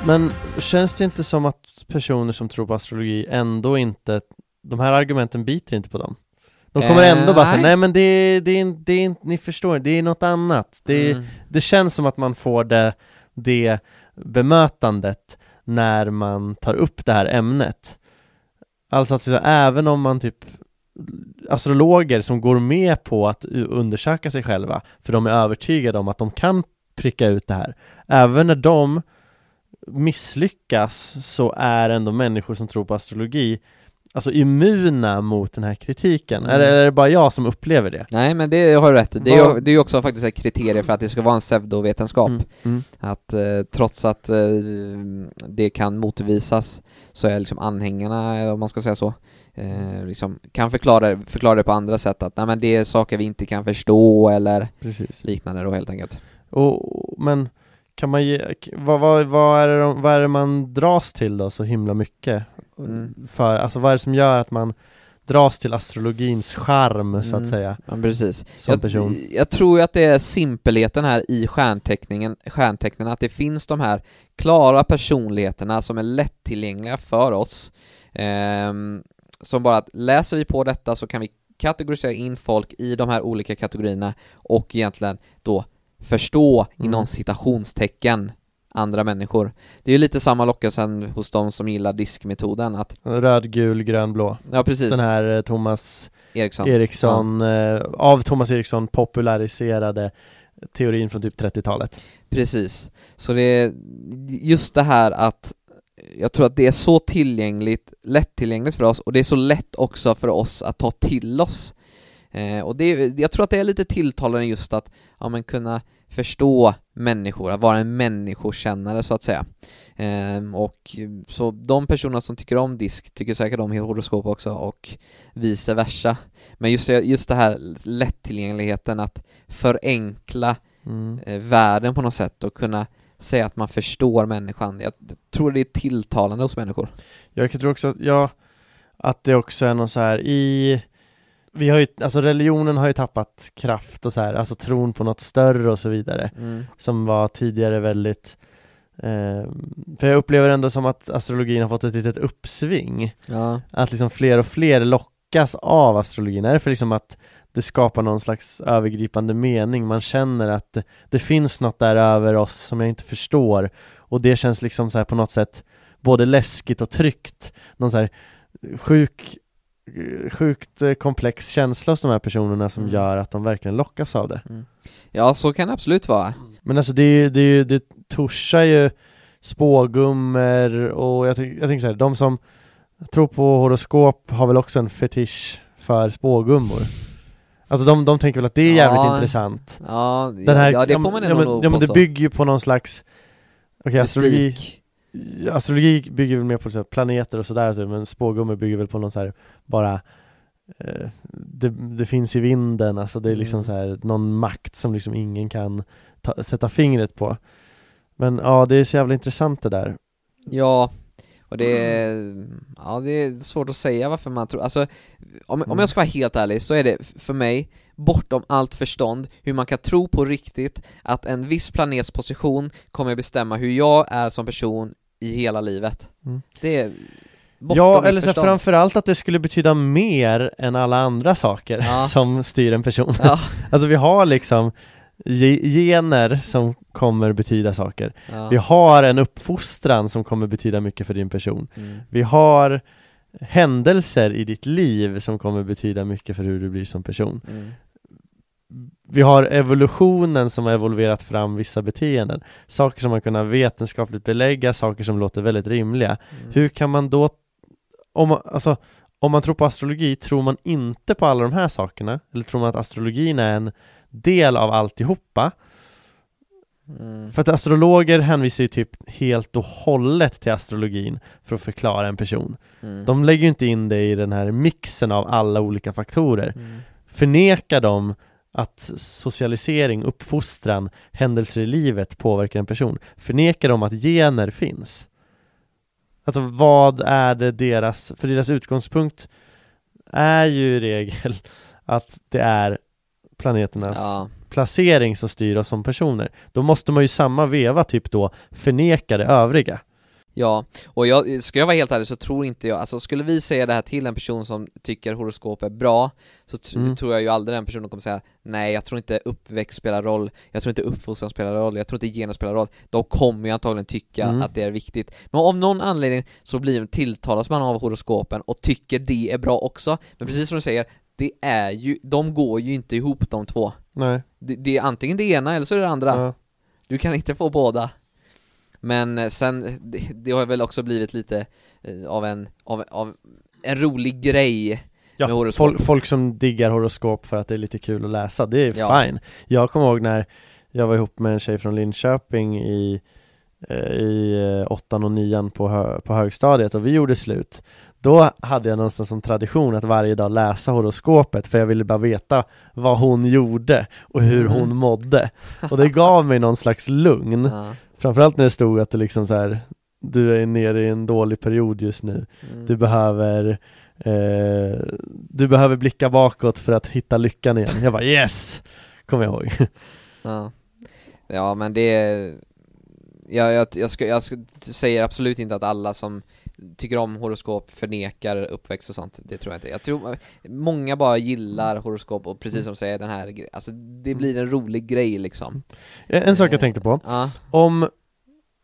Men känns det inte som att personer som tror på astrologi ändå inte... De här argumenten biter inte på dem. De kommer ändå bara säga, nej men det är inte, ni förstår, det är något annat. Det känns som att man får det bemötandet när man tar upp det här ämnet. Alltså att så, även om man typ... Astrologer som går med på att undersöka sig själva, för de är övertygade om att de kan pricka ut det här. Även när de misslyckas så är ändå människor som tror på astrologi alltså immuna mot den här kritiken. Eller är det bara jag som upplever det? Nej, men det har du rätt. Det är ju också faktiskt ett kriterium för att det ska vara en pseudovetenskap. Att trots att det kan motvisas så är liksom anhängarna, om man ska säga så, liksom kan förklara det på andra sätt. Att nej, men det är saker vi inte kan förstå eller precis. Liknande då helt enkelt. Men kan man ge, vad är det man dras till då så himla mycket? För, alltså vad är det som gör att man dras till astrologins charm så att säga? Ja, precis. Jag tror att det är simpelheten här i stjärntecknen, att det finns de här klara personligheterna som är lättillgängliga för oss. Som bara att läser vi på detta så kan vi kategorisera in folk i de här olika kategorierna och egentligen då förstå inom citationstecken andra människor. Det är ju lite samma lockelsen hos de som gillar diskmetoden. Att röd, gul, grön, blå. Ja, precis. Den här Thomas Eriksson av Thomas Eriksson populariserade teorin från typ 30-talet. Precis. Så det är just det här att jag tror att det är så lättillgängligt för oss, och det är så lätt också för oss att ta till oss. Och det, jag tror att det är lite tilltalande just att kunna förstå människor, att vara en människokännare så att säga. Och så de personer som tycker om disk tycker säkert om horoskop också, och vice versa. Men just det här lättillgängligheten att förenkla världen på något sätt och kunna säga att man förstår människan. Jag tror det är tilltalande hos människor. Jag tror också att det också är någon så här i... Vi har ju, alltså religionen har ju tappat kraft och så här, alltså tron på något större och så vidare, som var tidigare väldigt för jag upplever ändå som att astrologin har fått ett litet uppsving, att liksom fler och fler lockas av astrologin, är för liksom att det skapar någon slags övergripande mening, man känner att det finns något där över oss som jag inte förstår, och det känns liksom så här på något sätt både läskigt och tryggt, någon så här sjukt komplex känsla hos de här personerna som gör att de verkligen lockas av det. Ja, så kan det absolut vara. Men alltså det torsar ju spågummer, och jag tänker så här, de som tror på horoskop har väl också en fetisch för spågummor. Alltså de tänker väl att det är jävligt intressant. Ja, den här, det får man ändå men det bygger ju på någon slags astrologi bygger väl mer på så planeter och sådär, men spågummer bygger väl på någon så här bara det finns i vinden, alltså det är liksom så här någon makt som liksom ingen kan sätta fingret på. Men ja, det är så jävla intressant det där. Ja, och det är svårt att säga varför man tror, alltså om jag ska vara helt ärlig så är det för mig bortom allt förstånd hur man kan tro på riktigt att en viss planets position kommer bestämma hur jag är som person i hela livet. Det är bortom allt förstånd. Eller framförallt att det skulle betyda mer än alla andra saker som styr en person. Ja. Alltså vi har liksom gener som kommer betyda saker. Ja. Vi har en uppfostran som kommer betyda mycket för din person. Vi har händelser i ditt liv som kommer betyda mycket för hur du blir som person. Vi har evolutionen som har evolverat fram vissa beteenden. Saker som man kunnat vetenskapligt belägga, saker som låter väldigt rimliga. Hur kan man då, om man tror på astrologi, tror man inte på alla de här sakerna? Eller tror man att astrologin är en del av alltihopa? För att astrologer hänvisar ju typ helt och hållet till astrologin för att förklara en person. De lägger ju inte in det i den här mixen av alla olika faktorer. Förnekar de att socialisering, uppfostran, händelser i livet påverkar en person? Förnekar de att gener finns? Alltså vad är det deras... För deras utgångspunkt är ju i regel att det är planeternas placering som styr oss som personer. Då måste man ju samma veva typ då förneka det övriga. Ja, och ska jag vara helt ärlig så tror inte jag, alltså skulle vi säga det här till en person som tycker horoskop är bra, så tror jag ju aldrig den personen kommer säga nej, jag tror inte uppväxt spelar roll, jag tror inte uppfostran spelar roll, jag tror inte genus spelar roll. De kommer ju antagligen tycka att det är viktigt. Men av någon anledning så tilltalas man av horoskopen och tycker det är bra också. Men precis som du säger, det är ju, de går ju inte ihop de två. Nej. Det är antingen det ena eller så är det andra. Ja. Du kan inte få båda. Men sen det har väl också blivit lite av en rolig grej med horoskop. Folk som diggar horoskop för att det är lite kul att läsa, det är fine. Jag kommer ihåg när jag var ihop med en tjej från Linköping i 8:an och 9:an på högstadiet, och vi gjorde slut. Då hade jag någonstans som tradition att varje dag läsa horoskopet, för jag ville bara veta vad hon gjorde och hur hon mådde. Och det gav mig någon slags lugn. Framförallt när det stod att det liksom så här, du är nere i en dålig period just nu. Du behöver blicka bakåt för att hitta lyckan igen. Jag bara yes, kommer jag ihåg. Ja men det jag säger absolut inte att alla som tycker om horoskop, förnekar uppväxt och sånt. Det tror jag inte. Jag tror många bara gillar horoskop och precis som du säger, den här, alltså, det blir en rolig grej liksom. En sak jag tänkte på. Om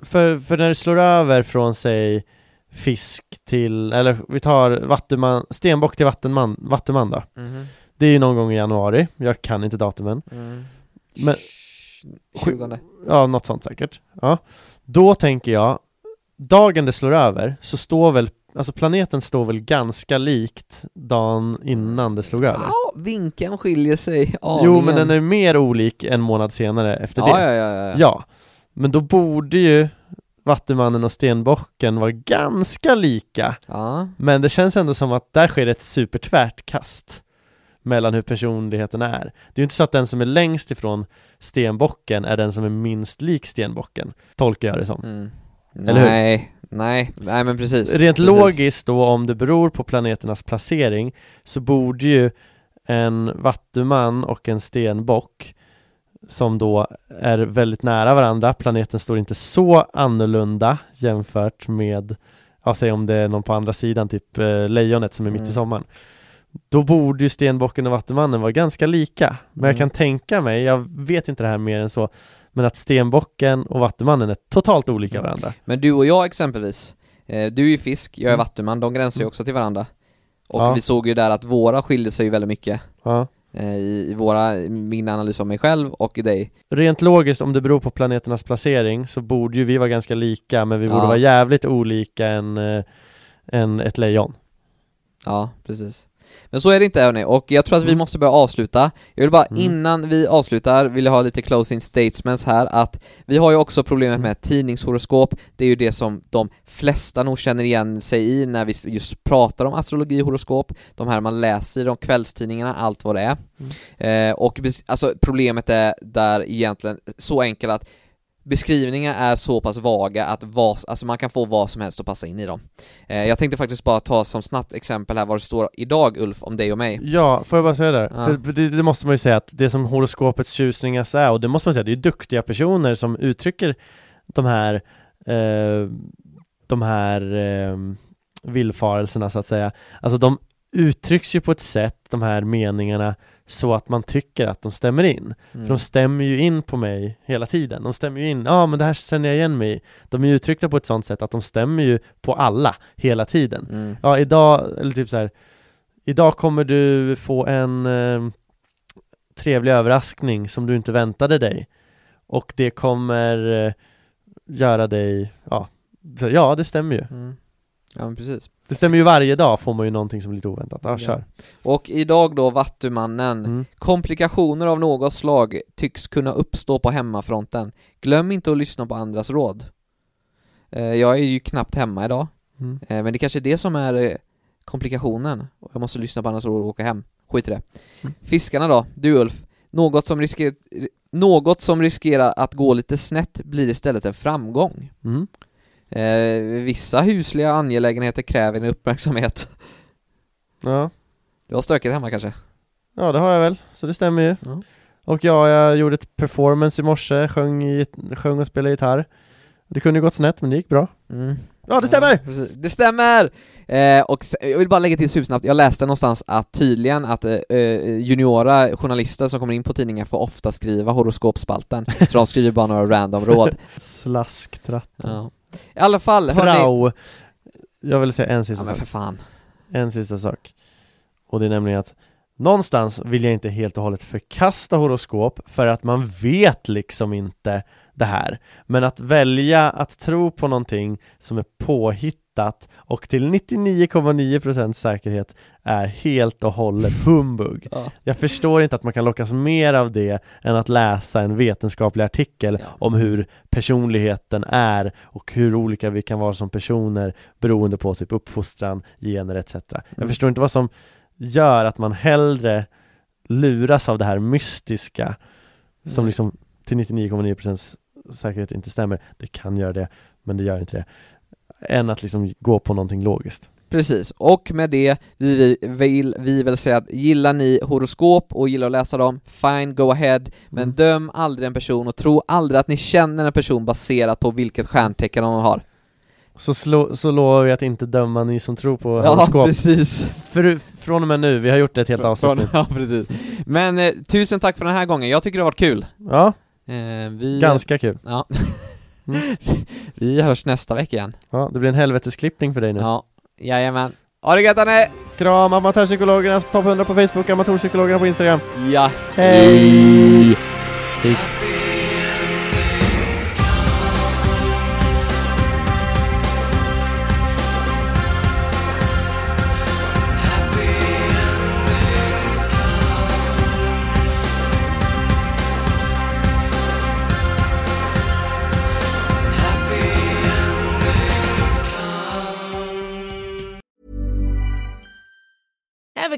för när det slår över från sig fisk till, eller vi tar vattenman, stenbock till vattenman då. Mm. Det är ju någon gång i januari. Jag kan inte datumen. Mm. Men 20. Ja, något sånt säkert. Ja. Då tänker jag, dagen det slår över så står väl, alltså planeten står väl ganska likt dagen innan det slog över. Ja, vinkeln skiljer sig. Jo, men den är mer olik en månad senare efter det. Ja. Men då borde ju vattenmannen och stenbocken var ganska lika. Ja. Men det känns ändå som att där sker ett supertvärt kast mellan hur personligheten är. Det är ju inte så att den som är längst ifrån stenbocken är den som är minst lik stenbocken. Tolkar jag det som. Mm. Nej, men precis. Rent precis. Logiskt då, om det beror på planeternas placering, så borde ju en vattuman och en stenbock, som då är väldigt nära varandra, planeten står inte så annorlunda jämfört med, ja, säg om det är någon på andra sidan, typ lejonet som är mitt i sommaren. Då borde ju stenbocken och vattumannen vara ganska lika. Men jag kan tänka mig, jag vet inte det här mer än så, men att stenbocken och vattumannen är totalt olika varandra. Men du och jag exempelvis, du är ju fisk, jag är vattuman, de gränsar ju också till varandra. Och vi såg ju där att våra skiljer sig ju väldigt mycket. Ja. Min analys om mig själv och i dig. Rent logiskt, om det beror på planeternas placering, så borde ju vi vara ganska lika, men vi borde vara jävligt olika än ett lejon. Ja, precis. Men så är det inte, hörni. Och jag tror att vi måste börja avsluta. Jag vill bara, innan vi avslutar, vill jag ha lite closing statements här. Att vi har ju också problemet med tidningshoroskop. Det är ju det som de flesta nog känner igen sig i när vi just pratar om astrologi och horoskop. De här man läser i de kvällstidningarna, allt vad det är. Och alltså, problemet är där egentligen så enkelt att beskrivningar är så pass vaga att alltså man kan få vad som helst att passa in i dem. Jag tänkte faktiskt bara ta som snabbt exempel här vad det står idag, Ulf, om dig och mig. Ja, får jag bara säga det? Ja. För det måste man ju säga att det som horoskopets tjusningar är, och det måste man säga, det är duktiga personer som uttrycker de här villfarelserna så att säga. Alltså de uttrycks ju på ett sätt, de här meningarna, så att man tycker att de stämmer in. För de stämmer ju in på mig hela tiden. De stämmer ju in, men det här känner jag igen mig i. De är ju uttryckta på ett sånt sätt att de stämmer ju på alla hela tiden. Ja, idag, eller typ så här, idag kommer du få en trevlig överraskning som du inte väntade dig. Och det kommer göra dig, ja, det stämmer ju. Ja, men precis. Det stämmer ju, varje dag får man ju någonting som är lite oväntat. Kör. Och idag då, vattumannen. Komplikationer av något slag tycks kunna uppstå på hemmafronten. Glöm inte att lyssna på andras råd. Jag är ju knappt hemma idag. Men det kanske är det som är komplikationen. Jag måste lyssna på andras råd och åka hem. Skit i det. Fiskarna då, du Ulf. Något som riskerar att gå lite snett blir istället en framgång. Vissa husliga angelägenheter kräver en uppmärksamhet. Ja. Du har stökigt hemma kanske? Ja, det har jag väl, så det stämmer ju. Och jag gjorde ett performance i morse, sjöng och spelade gitarr. Det kunde gått snett, men det gick bra. Ja, det stämmer! Ja, det stämmer! Och jag vill bara lägga till supersnabbt. Jag läste någonstans att tydligen att juniora journalister som kommer in på tidningar får ofta skriva horoskopspalten. Så de skriver bara några random råd. Slasktratten. Ja. I alla fall, hörni. Jag vill säga en sista sak. Men för fan. En sista sak. Och det är nämligen att någonstans vill jag inte helt och hållet förkasta horoskop, för att man vet liksom inte det här. Men att välja att tro på någonting som är påhittat och till 99,9% säkerhet är helt och hållet humbug. Jag förstår inte att man kan lockas mer av det än att läsa en vetenskaplig artikel om hur personligheten är och hur olika vi kan vara som personer beroende på typ uppfostran, gener etc. Jag förstår inte vad som gör att man hellre luras av det här mystiska som liksom till 99,9% säkerhet inte stämmer. Det kan göra det, men det gör inte det. Än att liksom gå på någonting logiskt. Precis, och med det vi vill säga att gillar ni horoskop och gillar att läsa dem, fine, go ahead, men döm aldrig en person och tro aldrig att ni känner en person baserat på vilket stjärntecken de har. Så lovar vi att inte döma ni som tror på horoskop. Ja, precis. Från och med nu, vi har gjort ett helt avsnitt. Ja, precis. Men tusen tack för den här gången. Jag tycker det har varit kul. Ja, ganska kul. Ja. Mm. Vi hörs nästa vecka igen. Ja, det blir en helvetesklippning för dig nu. Ja, jajamän. Ha det gött, Anne! Kram, Amatörsökologernas topp 100 på Facebook, Amatörpsykologerna på Instagram. Ja. Hej! Hej. Ever